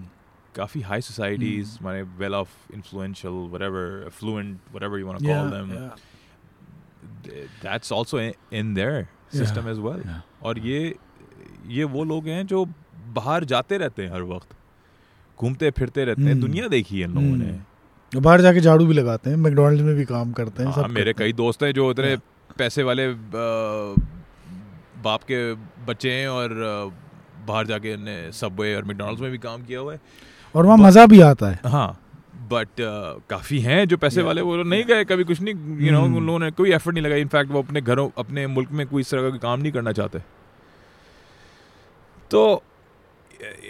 काफ़ी हाई सोसाइटीज़ हमारे well off influential whatever affluent whatever you want to call them that's also in their system as well और ये ये वो लोग हैं जो बाहर जाते रहते हैं हर वक्त घूमते फिरते रहते हैं mm. दुनिया देखी है इन लोगों ने बाहर जाके झाड़ू भी लगाते हैं मैकडॉनल्ड्स में भी काम करते हैं सब मेरे कई दोस्त हैं जो इतने पैसे वाले बाप के बच्चे हैं और बाहर जाके ने सबवे और मैकडॉनल्ड्स में भी काम किया हुआ है और वहाँ मज़ा भी आता है हाँ बट काफ़ी हैं जो पैसे वाले वो नहीं गए कभी कुछ नहीं यू नो उन लोगों ने कोई एफर्ट नहीं लगाई इनफैक्ट वो अपने घरों अपने मुल्क में कोई इस तरह का काम नहीं करना चाहते तो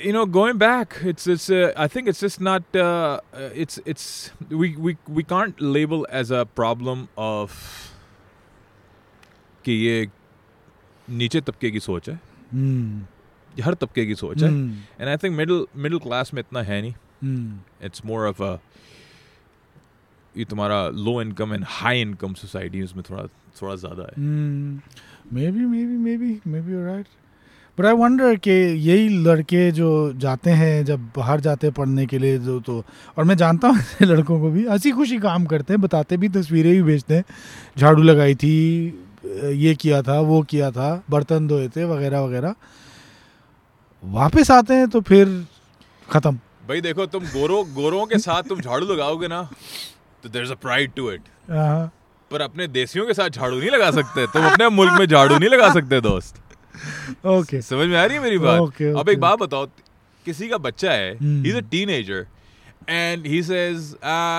You know, going back, it's it's. Uh, I think it's just not. Uh, it's it's. We we we can't label as a problem of. कि ये नीचे तबके की सोच है. ये हर तबके की सोच है. And I think middle middle class में इतना है नहीं. It's more of a. ये तुम्हारा low income and high income societies में थोड़ा थोड़ा ज़्यादा है. Maybe maybe maybe maybe you're right. But I wonder कि यही लड़के जो जाते हैं जब बाहर जाते हैं पढ़ने के लिए जो तो और मैं जानता हूँ ऐसे लड़कों को भी हंसी खुशी काम करते हैं बताते भी तस्वीरें भी भेजते हैं झाड़ू लगाई थी ये किया था वो किया था बर्तन धोए थे वगैरह वगैरह वापस आते हैं तो फिर ख़त्म भाई देखो तुम गोरों गोरों के साथ तुम झाड़ू लगाओगे ना तो there is a pride to it पर अपने देसियों के साथ झाड़ू नहीं लगा सकते तुम अपने मुल्क में झाड़ू नहीं लगा सकते दोस्त Okay. समझ में आ रही है मेरी बात okay, okay. अब एक बात बताओ किसी का बच्चा है he is a teenager and he says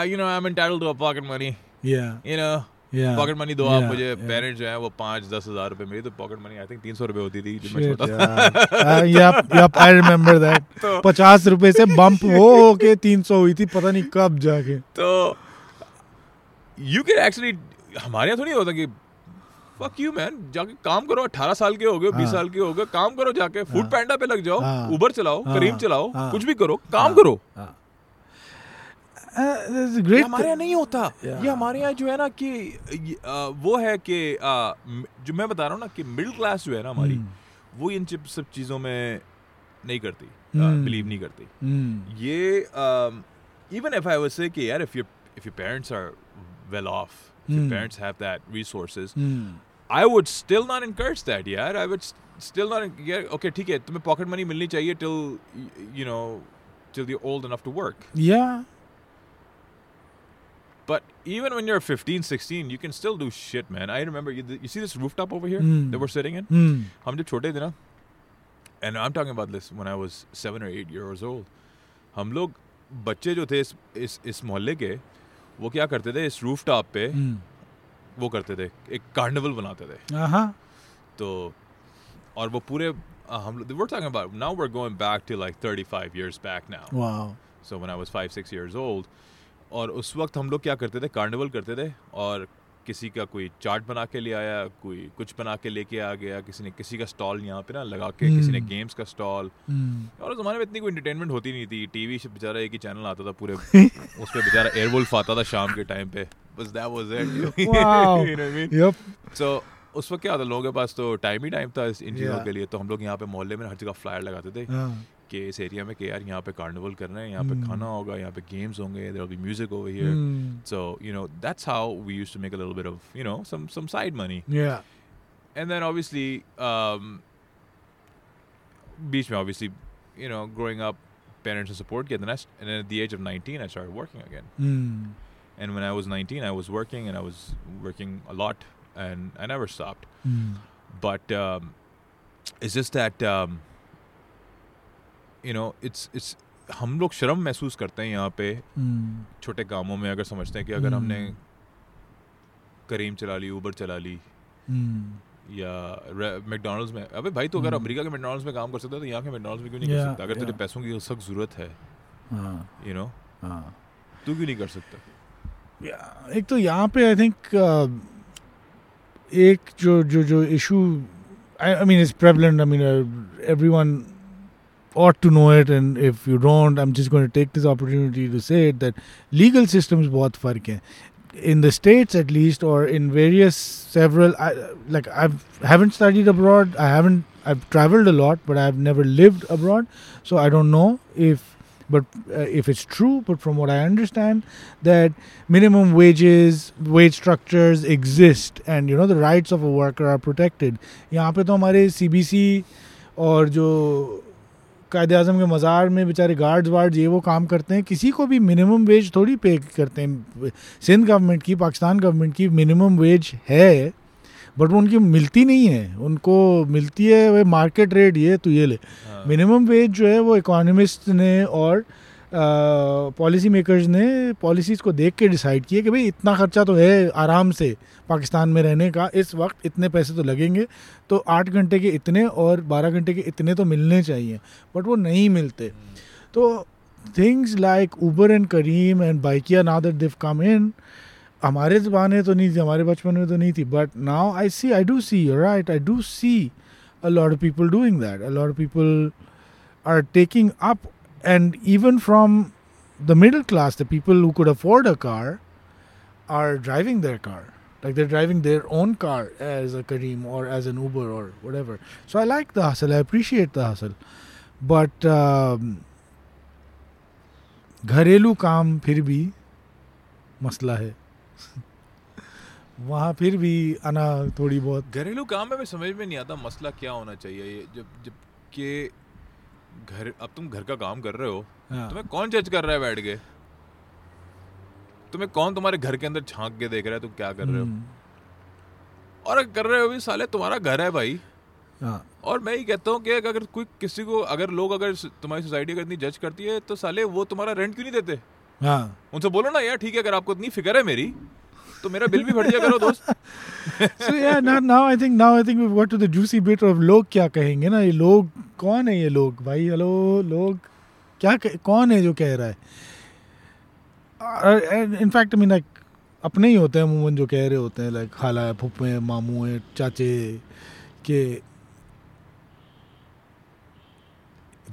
you know I am entitled to a pocket money या यू नो पॉकेट मनी दो आप मुझे पेरेंट्स जो है वो पाँच दस हजार रुपए मेरी तो पॉकेट मनी आई थिंक तीन सौ रुपए होती थी जब मैं छोटा था आई रिमेम्बर दैट पचास रुपए से बम्प हो के तीन सौ हुई थी पता नहीं कब जाके तो यू कैन एक्चुअली हमारे यहाँ थोड़ी होता कि Fuck you man जाके काम करो अठारह साल के हो गए बीस साल के हो गए काम करो जाके फूड पैंडा पे लग जाओ उबर चलाओ करीम चलाओ कुछ भी करो काम करो ये हमारे यहाँ नहीं होता ये हमारे यहाँ जो है ना कि वो है कि जो मैं बता रहा हूँ ना कि मिडिल क्लास जो है ना हमारी वो इन सब चीज़ों में नहीं करती बिलीव नहीं करती ये इवन इफ आई वाज से कि यार if your if your parents are well off your parents have that resources I would still not encourage that yaar I would st- still not en- yeah, okay theek hai tumhe pocket money milni chahiye till you know till you're old enough to work yeah but even when you're fifteen sixteen you can still do shit man I remember you, you see this rooftop over here mm. that we're sitting in hum jab chote the na and I'm talking about this when I was seven or eight years old hum log bacche jo the is is, is mohalle ke वो क्या करते थे इस roof top पे वो करते थे एक कार्निवल बनाते थे तो और वो पूरे हम लोग we were talking about now we are going back to like thirty five years back now so when I was five six years old. और उस वक्त हम लोग क्या करते थे, कार्निवल करते थे, और किसी का कोई चार्ट बना के ले आया, कोई कुछ बना के लेके आ गया, किसी ने किसी का स्टॉल यहाँ पे ना लगा के, किसी ने गेम्स का स्टॉल। और उस ज़माने में इतनी कोई एंटरटेनमेंट होती नहीं थी, टीवी से बेचारा एक ही चैनल आता था पूरे उस पर बेचारा एयरवुल्फ आता था शाम के टाइम पे, बस that was it, you know what I mean. Yup, so उस वक्त क्या था, लोगों के पास तो टाइम ही टाइम था इन चीज़ों के लिए। तो हम लोग यहाँ पे मोहल्ले में हर जगह फ्लायर लगाते थे कि इस एरिया में कि यार यहाँ पे कार्निवल करना है, यहाँ पे खाना होगा, यहाँ पे गेम्स होंगे, there will be music over here. So you know that's how we used to make a little bit of you know some some side money. Yeah, and then obviously बीच में obviously you know growing up parents ने support किया, then and at the age of nineteen I started working again. And when I was nineteen I was working and I was working a lot and I never stopped. But it's just that you know it's it's हम लोग शर्म महसूस करते हैं यहाँ पे छोटे कामों में। अगर समझते हैं कि अगर हमने करीम चला ली, ऊबर चला ली, या मैकडोनल्ड्स में, अबे भाई तो अगर अमेरिका के मैकडोनल्ड्स में काम कर सकता है तो यहाँ के मैकडोनल्ड्स में क्यों नहीं कर सकता? अगर तुझे पैसों की सख्त ज़रूरत है, यू नो, तू क्यों नहीं कर सकता? एक तो यहाँ पे आई थिंक एक जो जो जो issue I mean is prevalent, I mean everyone ought to know it, and if you don't, I'm just going to take this opportunity to say it, that legal systems bahut fark hai in the states at least, or in various several I, like I haven't studied abroad, I haven't I've traveled a lot, but I've never lived abroad, so I don't know if but uh, if it's true, but from what I understand that minimum wages, wage structures exist, and you know the rights of a worker are protected. yahan pe to hamare C B C aur jo कायदे आज़म के मज़ार में बेचारे guards wards ये वो काम करते हैं, किसी को भी मिनिमम वेज थोड़ी पे करते हैं। सिंध गवर्नमेंट की, पाकिस्तान गवर्नमेंट की मिनिमम वेज है, बट वो उनकी मिलती नहीं है, उनको मिलती है वे मार्केट रेट, ये तो ये ले। मिनिमम वेज जो है वो इकोनॉमिस्ट ने और पॉलिसी मेकर्स ने पॉलिसीज़ को देख के डिसाइड किया कि भाई इतना ख़र्चा तो है आराम से पाकिस्तान में रहने का, इस वक्त इतने पैसे तो लगेंगे, तो आठ घंटे के इतने और बारह घंटे के इतने तो मिलने चाहिए, बट वो नहीं मिलते। तो things like Uber and Careem and Bykea now that they have come in, हमारे ज़माने तो नहीं थी, हमारे बचपन में तो नहीं थी, but now I see I do see right I do see a lot of people doing that, a lot of people are taking up, and even from the middle class, the people who could afford a car are driving their car, like they're driving their own car as a Kareem or as an Uber or whatever. So I like the hustle, I appreciate the hustle, but um, घरेलू काम फिर भी मसला है वहाँ, फिर भी आना थोड़ी बहुत। घरेलू काम में समझ में नहीं आता मसला क्या होना चाहिए, जब जब के घर, अब तुम घर का काम कर रहे हो, तुम्हें कौन जज कर रहा है बैठ के? तुम्हें कौन तुम्हारे घर के अंदर झांक के देख रहा है तुम क्या कर रहे हो? और कर रहे हो भी साले, तुम्हारा घर है भाई। और मैं ही कहता हूँ कि अगर कोई किसी को, अगर लोग, अगर तुम्हारी सोसाइटी अगर इतनी जज करती है तो साले वो तुम्हारा रेंट क्यों नहीं देते? उनसे बोलो ना यार ठीक है, अगर आपको इतनी फिक्र है मेरी तो मेरा बिल भी भर दिया करो दोस्त। So yeah, now, now I think, now I think we've got to the juicy bit of लोग क्या कहेंगे ना। ये लोग कौन है? ये लोग भाई, हेलो, लोग क्या कौन है जो कह रहा है? इनफैक्ट आई मीन लाइक अपने ही होते हैं अमूमन जो कह रहे होते हैं, लाइक खाला है, फुप्पू है, मामू है, चाचे के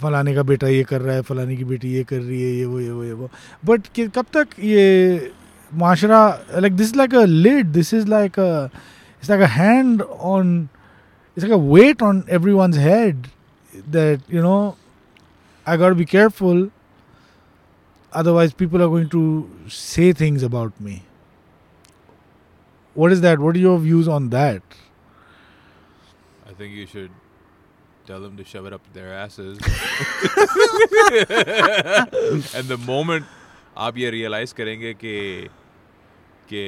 फलाने का बेटा ये कर रहा है, फलाने की बेटी ये कर रही है, ये वो ये वो ये वो। बट कब तक ये माशरा, like this is like a lid, this is like a it's like a hand on, it's like a weight on everyone's head, that you know I got to be careful, otherwise people are going to say things about me. What is that? What are your views on that? I think you should tell them to shove it up their asses and the moment aap ye realize karenge ke ke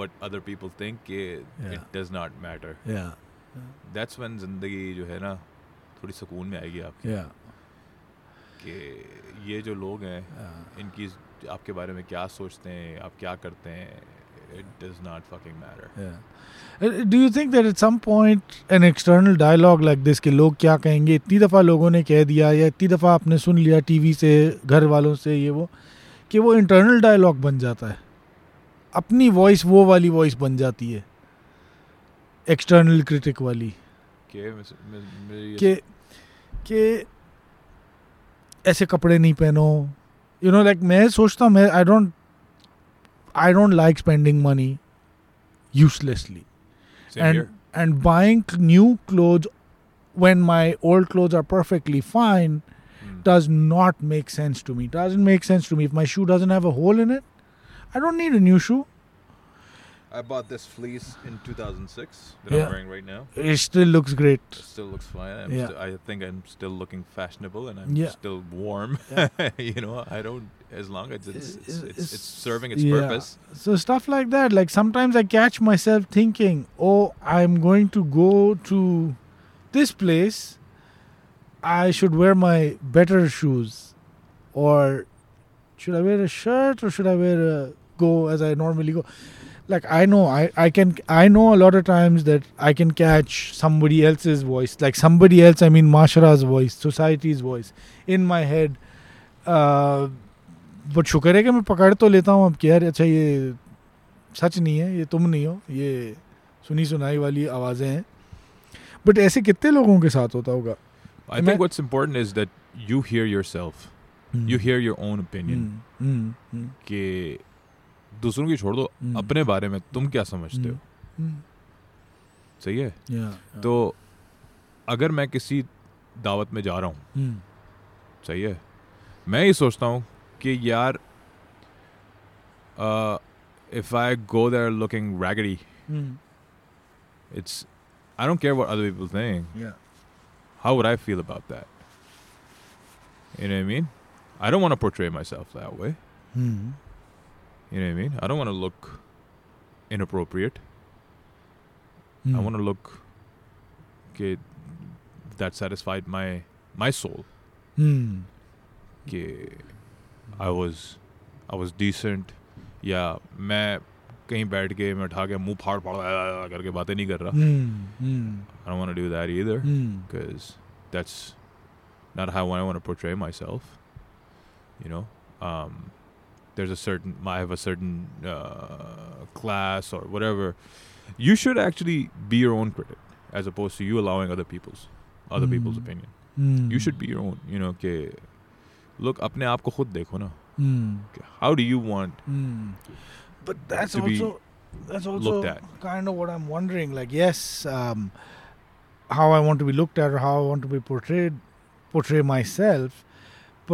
what other people think, ke yeah. it does not matter, yeah, that's when zindagi jo hai na थोड़ी सुकून में आएगी आपकी। yeah. कि ये जो लोग हैं, yeah. इनकी आपके बारे में क्या सोचते हैं, आप क्या करते हैं, It does not fucking matter. Yeah. Do you think that at some point an external dialogue like this, कि लोग क्या कहेंगे, इतनी दफ़ा लोगों ने कह दिया या इतनी दफ़ा आपने सुन लिया टीवी से, घर वालों से, ये वो, कि वो इंटरनल डायलॉग बन जाता है, अपनी वॉइस वो वाली वॉइस बन जाती है एक्सटर्नल क्रिटिक वाली, कि ऐसे कपड़े नहीं पहनो, यू नो लाइक मैं सोचता हूँ, मैं I don't I don't like spending money uselessly. Same and here. And buying new clothes when my old clothes are perfectly fine mm. does not make sense to me. Doesn't make sense to me. If my shoe doesn't have a hole in it, I don't need a new shoe. I bought this fleece in two thousand six that yeah. I'm wearing right now. It still looks great. It still looks fine. I'm yeah. st- I think I'm still looking fashionable and I'm yeah. still warm. Yeah. You know, I don't, as long as it's, it's, it's, it's serving its yeah. purpose. So stuff like that. Like sometimes I catch myself thinking, oh, I'm going to go to this place. I should wear my better shoes. Or should I wear a shirt or should I wear a go as I normally go? Like I know, I, I can, I know a lot of times that I can catch somebody else's voice, like somebody else, I mean Mashara's voice, society's voice in my head. Uh, but शुक्र है कि मैं पकड़ तो लेता हूँ अब कि यार अच्छा ये सच नहीं है, ये तुम नहीं हो, ये सुनी सुनाई वाली आवाज़ें हैं. But ऐसे कितने लोगों के साथ होता होगा? I think what's important is that you hear yourself, hmm. you hear your own opinion. Hmm. Hmm. Hmm. कि दूसरों की छोड़ दो, mm. अपने बारे में तुम क्या समझते mm. हो mm. सही है yeah, yeah. तो अगर मैं किसी दावत में जा रहा हूँ mm. सही है, मैं ये सोचता हूँ कि यार if I go there looking raggedy, it's I don't care what other people think, how would I feel about that, you know what I mean, I don't want to portray myself that way. You know what I mean? I don't want to look inappropriate. Mm. I want to look okay, that satisfied my my soul. Mm. Okay, I was I was decent. Yeah, मैं कहीं बैठ के मैं उठा के मुंह फाड़ फाड़ करके बातें नहीं कर रहा. I don't want to do that either because mm. that's not how I want to portray myself. You know. Um, There's a certain, I have a certain uh, class or whatever. You should actually be your own critic as opposed to you allowing other people's, other mm. people's opinion. Mm. You should be your own, you know, ke, look, apne aap ko khud dekho na. Mm. How do you want mm. But that's to also, be that's also looked at? Kind of what I'm wondering, like, yes, um, how I want to be looked at or how I want to be portrayed, portray myself,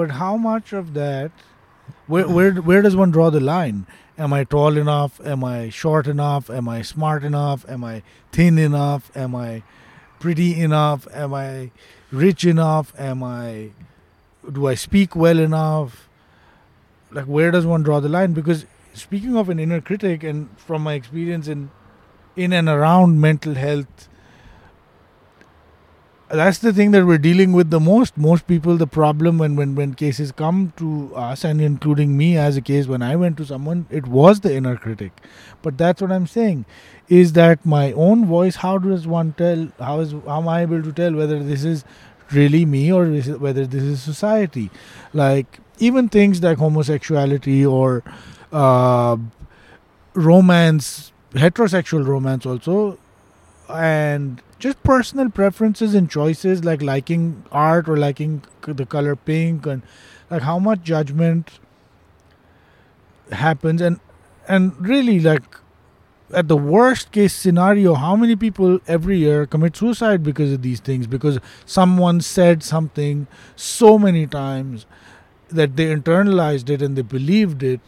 but how much of that Where where where does one draw the line? Am I tall enough? Am I short enough? Am I smart enough? Am I thin enough? Am I pretty enough? Am I rich enough? Am I do I speak well enough? Like where does one draw the line? Because speaking of an inner critic and from my experience in in and around mental health, that's the thing that we're dealing with the most. Most people, the problem when, when, when cases come to us, and including me as a case when I went to someone, it was the inner critic. But that's what I'm saying, is that my own voice, how does one tell, how is how am I able to tell whether this is really me or this is, whether this is society? Like, even things like homosexuality or uh, romance, heterosexual romance also, and just personal preferences and choices like liking art or liking the color pink, and like how much judgment happens, and and really like at the worst case scenario, how many people every year commit suicide because of these things, because someone said something so many times that they internalized it and they believed it,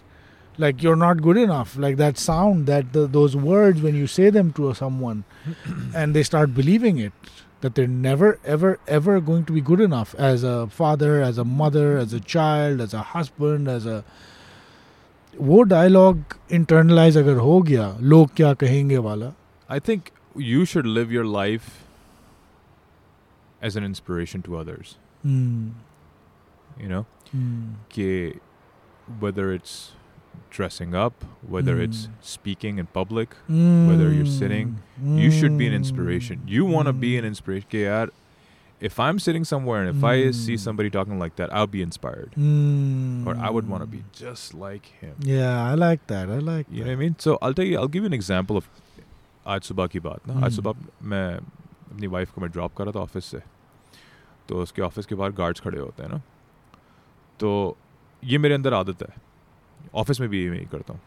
like you're not good enough, like that sound, that the, those words when you say them to someone and they start believing it, that they're never ever ever going to be good enough as a father, as a mother, as a child, as a husband, as a wo dialogue internalize agar ho gaya, log kya kahenge wala. I think you should live your life as an inspiration to others. Mm. You know, mm. ke whether it's dressing up, whether mm. it's speaking in public, mm. whether you're sitting, mm. you should be an inspiration. You want to mm. be an inspiration. Ke yaar, if I'm sitting somewhere and if mm. I see somebody talking like that, I'll be inspired. Mm. Or I would want to be just like him. Yeah, I like that. I like you that. You know what I mean? So I'll tell you, I'll give you an example of आज सुबह की बात ना. आज सुबह मैं अपनी wife को मैं ड्रॉप कर रहा था ऑफिस से, तो उसके ऑफिस के बाहर गार्ड्स खड़े होते हैं ना. तो ये मेरे अंदर आदत है, ऑफिस में भी यही करता हूँ.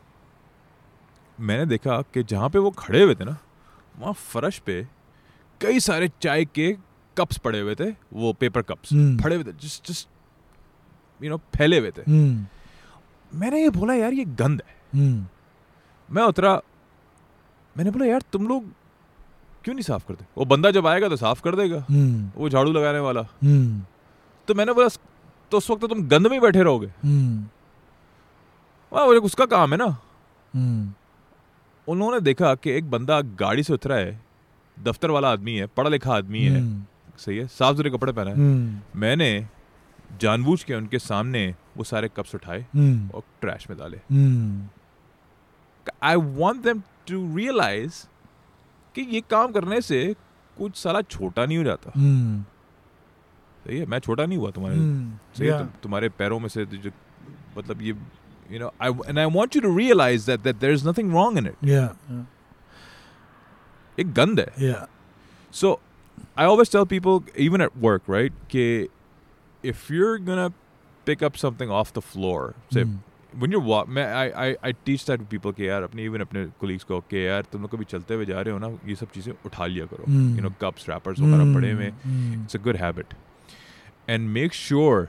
मैंने देखा कि जहाँ पे वो खड़े हुए थे ना, वहाँ फर्श पे कई सारे चाय के कप्स पड़े हुए थे, वो पेपर कप्स पड़े हुए थे, जस्ट जस्ट यू नो फैले हुए थे. मैंने ये बोला यार ये गंद है. मैं उतरा, मैंने बोला यार तुम लोग क्यों नहीं साफ करते? वो बंदा जब आएगा तो साफ कर देगा, वो झाड़ू लगाने वाला. तो मैंने बोला तो उस वक्त तुम गंद में ही बैठे रहोगे, वाह उसका काम है ना. उन्होंने देखा कि एक बंदा गाड़ी से उतरा है, दफ्तर वाला आदमी है, पढ़ा लिखा आदमी है, सही है, साफ सुथरे कपड़े पहना है. मैंने जानबूझ के उनके सामने वो सारे कप्स उठाए और ट्रैश में डाले. I want them to realise कि ये काम करने से कुछ साला छोटा नहीं हो जाता. सही है, मैं छोटा नहीं हुआ तुम्हारे सही है, तुम्हारे पैरों में से जो मतलब ये you know I and I want you to realize that that there's nothing wrong in it. Yeah. Ek gand hai. Yeah. So I always tell people even at work, right? Ke if you're going to pick up something off the floor, say mm. when you're walk, मैं I I I teach that to people ke yaar apne even apne colleagues ko ke yaar tum log kabhi chalte hue ja rahe ho na, ye sab cheeze utha liya karo. Mm. You know cups, wrappers वगैरह mm. पड़े में. Mm. It's a good habit. And make sure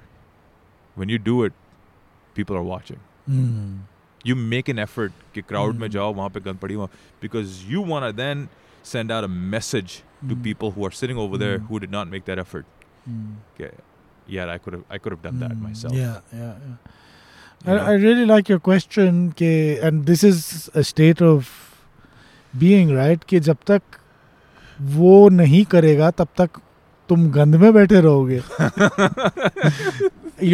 when you do it people are watching. You make an effort कि crowd में जाओ, वहाँ पे गंद पड़ी हो, because you want to then send out a message to people who are sitting over there who did not make that effort. Okay, yeah, I could have I could have done that myself. Yeah, yeah, yeah. I, I really like your question कि, and this is a state of being, right? कि जब तक वो नहीं करेगा तब तक तुम गंद में बैठे रहोगे.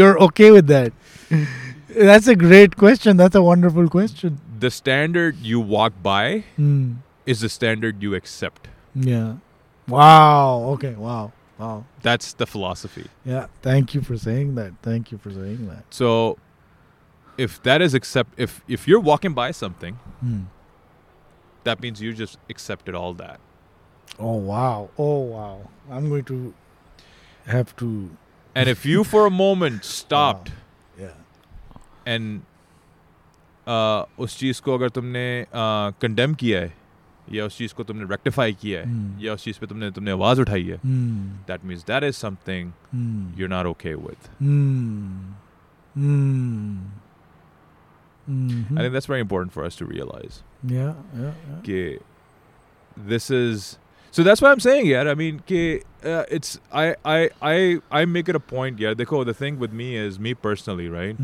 You're okay with that? That's a great question. That's a wonderful question. The standard you walk by mm. is the standard you accept. Yeah. Wow. Okay. Wow. Wow. That's the philosophy. Yeah. Thank you for saying that. Thank you for saying that. So, if that is accept, if if you're walking by something, mm. that means you just accepted all that. Oh wow! Oh wow! I'm going to have to. And if you for a moment stopped. Wow. And uh, उस चीज़ को अगर तुमने condemn uh, किया है या उस चीज़ को तुमने रेक्टिफाई किया है mm. या उस चीज़ पे तुमने तुमने आवाज़ उठाई है, that means that is something you are not okay with. I think that's very important for us to realise कि this is so that's why I am saying यार. आई मीन कि it's I I I I make it a point यार. देखो the thing with me is me personally right.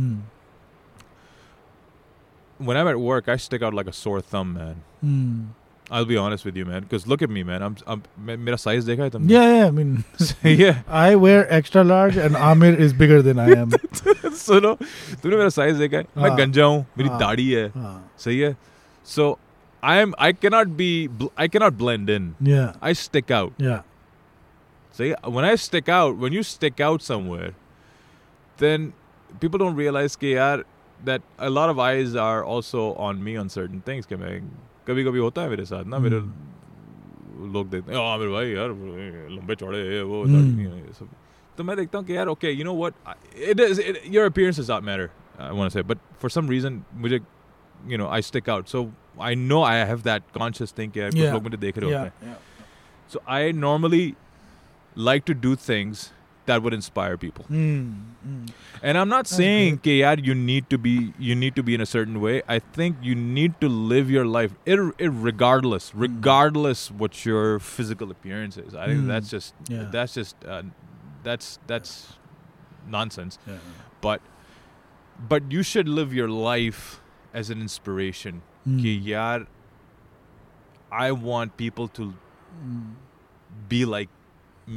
When I'm at work, I stick out like a sore thumb, man. Mm. I'll be honest with you, man. Because look at me, man. I'm, I'm. मेरा size देखा है तुमने? Yeah, yeah. I mean, yeah. I wear extra large, and Amir is bigger than I am. सुनो, तूने मेरा size देखा है? मैं गंजा हूँ, मेरी दाढ़ी है, सही है. So, I am. I cannot be. I cannot blend in. Yeah. I stick out. Yeah. See, when I stick out, when you stick out somewhere, then people don't realize कि यार that a lot of eyes are also on me on certain things. कि मैं कभी कभी होता है मेरे साथ ना, मेरे लोग देखते हैं आमिर भाई यार लंबे चौड़े है वो सब, तो मैं देखता हूँ कि यार okay you know what it is it, your appearance does not matter I want to say but for some reason मुझे you know I stick out so I know I have that conscious thing कि यार कुछ लोग मुझे देख रहे होते हैं. So I normally like to do things that would inspire people. Mm, mm. And I'm not That's saying that yeah, you need to be you need to be in a certain way. I think you need to live your life ir- ir- regardless mm. regardless what your physical appearance is. I think mm. that's just yeah. that's just uh, that's that's yeah. nonsense. Yeah. But but you should live your life as an inspiration. Mm. Ki yaar I want people to mm. be like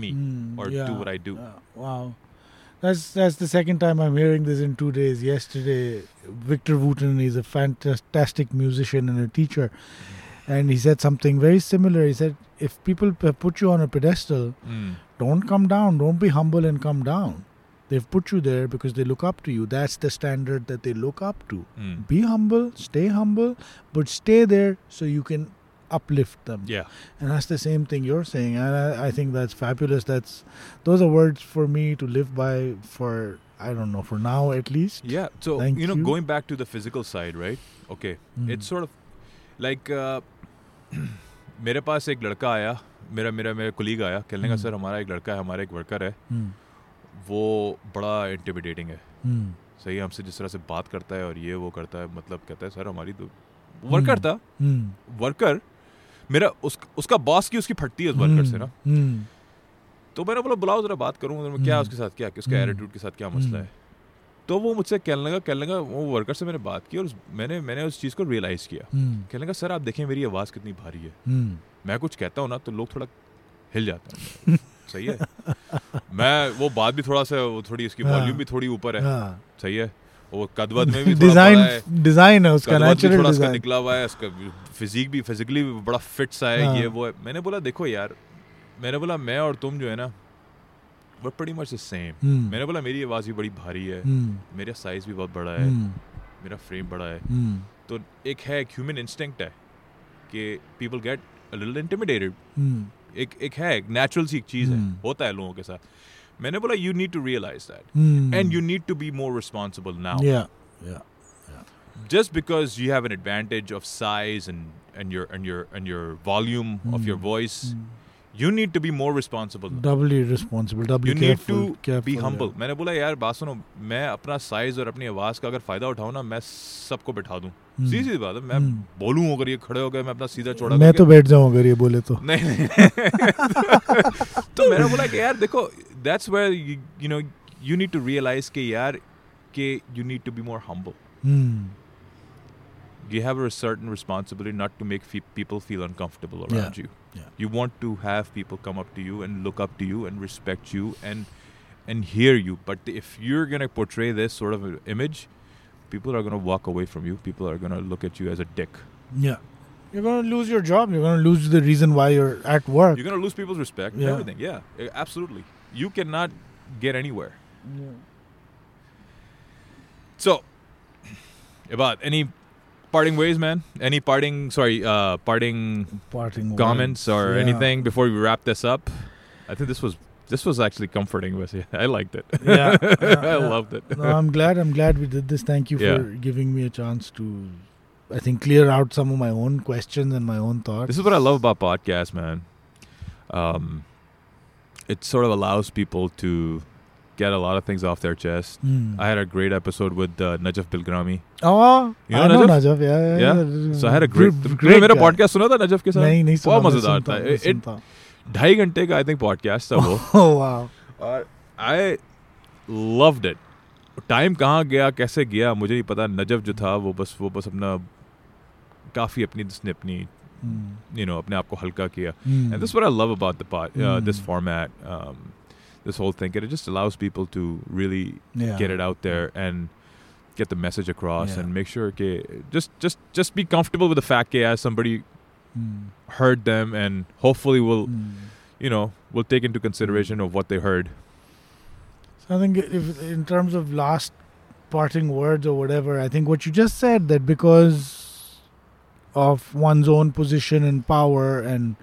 me mm, or yeah, do what I do. Yeah. Wow, That's that's the second time I'm hearing this in two days. Yesterday, Victor Wooten, he's a fantastic musician and a teacher, and he said something very similar. He said, if people put you on a pedestal, mm. don't come down. Don't be humble and come down. They've put you there because they look up to you. That's the standard that they look up to. Mm. Be humble, stay humble, but stay there so you can uplift them. Yeah. And that's the same thing you're saying. And I, I think that's fabulous. That's those are words for me to live by for, I don't know, for now at least. Yeah. So, Thank you know, you. going back to the physical side, right? Okay. Mm. It's sort of like, uh, मेरे पास एक लड़का आया, मेरा मेरा मेरा colleague आया, कहने का सर हमारा एक लड़का है, हमारा एक वर्कर है, वो बड़ा इंटिमिडेटिंग है, सही है, हमसे जिस तरह से बात करता है और ये वो करता है, मतलब कहता है सर हमारी तो वर्कर था, वर्कर मेरा उस, उसका बॉस की उसकी फटती है उस वर्कर से ना, तो मैंने बोला बुलाओ जरा बात करूँ, तो क्या उसके साथ क्या उसका एटीट्यूड के साथ क्या मसला है, तो वो मुझसे कहने लगा कहने लगा वो वर्कर से मैंने बात की और उस, मैंने मैंने उस चीज़ को रियलाइज़ किया, कहने लगा सर आप देखें मेरी आवाज़ कितनी भारी है, मैं कुछ कहता हूँ ना तो लोग थोड़ा हिल जाते हैं, सही है, मैं वो बात भी थोड़ा सा वो थोड़ी उसकी वॉल्यूम भी थोड़ी ऊपर है, सही है, वो कदवद में भी डिज़ाइन डिज़ाइन है उसका, नेचुरल उसका निकला हुआ है, उसका फिजिक भी फिजिकली भी बड़ा फिट सा है, ये वो है, मैंने बोला देखो यार, मैंने बोला मैं और तुम जो है ना वो pretty much the same. Hmm. मैंने बोला मेरी आवाज़ भी बड़ी भारी है, hmm. मेरा साइज भी बहुत बड़ा है, hmm. मेरा फ्रेम बड़ा है, hmm. तो एक है एक ह्यूमन इंस्टिंक्ट है कि people get a little intimidated, एक एक है एक नेचुरल सी एक चीज़ hmm. है, होता है लोगों के साथ, मैंने बोला you need to realise that and you need to be more responsible now, just because you have an advantage of size and and your and your and your volume hmm. of your voice hmm. You need to be more responsible. Doubly responsible. Doubly you careful. You need to careful, be humble. मैंने बोला यार बात सुनो, मैं अपना size और अपनी आवाज़ का अगर फ़ायदा उठाऊँ ना, मैं सबको बैठा दूँ, सीधी सीधी बात है, मैं बोलूँ अगर ये खड़े हो गए, मैं अपना सीधा चौड़ा, मैं तो बैठ जाऊँ अगर ये बोले तो, नहीं नहीं तो मैंने बोला कि यार देखो, that's where you, you know you need to realize कि यार कि you need to be more humble. Hmm. You have a certain responsibility not to make fe- people feel uncomfortable around yeah. you. Yeah. You want to have people come up to you and look up to you and respect you and and hear you. But if you're going to portray this sort of an image, people are going to walk away from you. People are going to look at you as a dick. Yeah. You're going to lose your job. You're going to lose the reason why you're at work. You're going to lose people's respect yeah. and everything. Yeah, absolutely. You cannot get anywhere. Yeah. So, about any... parting ways, man? Any parting, sorry, uh, parting, parting comments ways. or yeah. anything before we wrap this up? I think this was this was actually comforting. Was I liked it. Yeah, yeah I yeah. loved it. No, I'm glad. I'm glad we did this. Thank you yeah. for giving me a chance to, I think, clear out some of my own questions and my own thoughts. This is what I love about podcasts, man. Um, it sort of allows people to get a lot of things off their chest. Mm. I had a great episode with uh, Najaf Bilgrami. Oh, you know I Najaf? know Najaf, yeah, yeah, yeah. yeah. So I had a great... Gr- great you know, मेरा podcast सुना था Najaf के साथ? नहीं, नहीं सुना, बहुत मज़ेदार था. It ढाई घंटे का I think podcast था वो. Oh, wow. और I loved it. Time कहाँ गया, कैसे गया, मुझे नहीं पता. Najaf जो था, वो बस वो बस अपना काफ़ी अपनी जिसने अपनी you know अपने आप को हल्का किया. And that's what I love about the pod, uh, this format. Um, This whole thing, and it just allows people to really yeah. get it out there and get the message across, yeah. and make sure that just, just, just be comfortable with the fact that as somebody mm. heard them, and hopefully will, mm. you know, will take into consideration of what they heard. So I think, if in terms of last parting words or whatever, I think what you just said, that because of one's own position and power and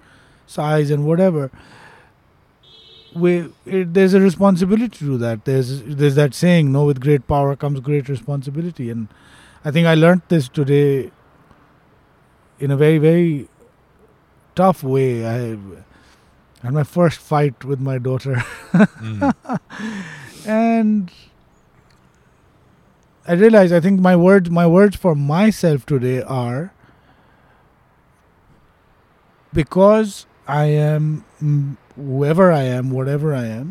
size and whatever. We, it, there's a responsibility to do that. There's there's that saying, no, with great power comes great responsibility. And I think I learnt this today in a very, very tough way. I had my first fight with my daughter. mm. And I realized, I think my words, my words for myself today are, because I am... Mm, whoever I am, whatever I am,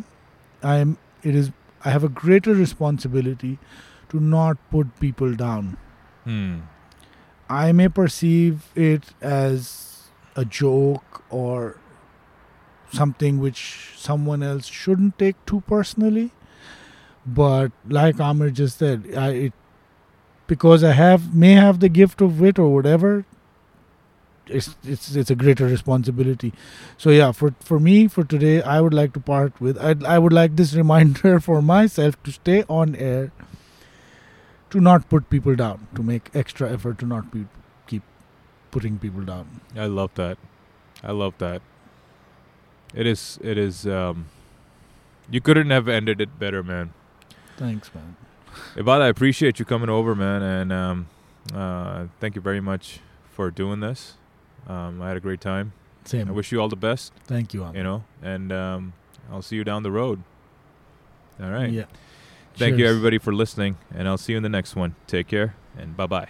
I am. It is. I have a greater responsibility to not put people down. Hmm. I may perceive it as a joke or something which someone else shouldn't take too personally, But like Amir just said, I, it, because I have may have the gift of wit or whatever, it's it's it's a greater responsibility. So yeah, for for me for today, I would like to part with I I would like this reminder for myself to stay on air, to not put people down, to make extra effort to not be, keep putting people down. I love that. I love that. It is it is. Um, you couldn't have ended it better, man. Thanks, man. Ibad, I appreciate you coming over, man, and um, uh, thank you very much for doing this. Um, I had a great time. Same. I wish you all the best. Thank you, Amit. You know, and um, I'll see you down the road. All right. Yeah. Thank Cheers. you, everybody, for listening, and I'll see you in the next one. Take care, and bye-bye.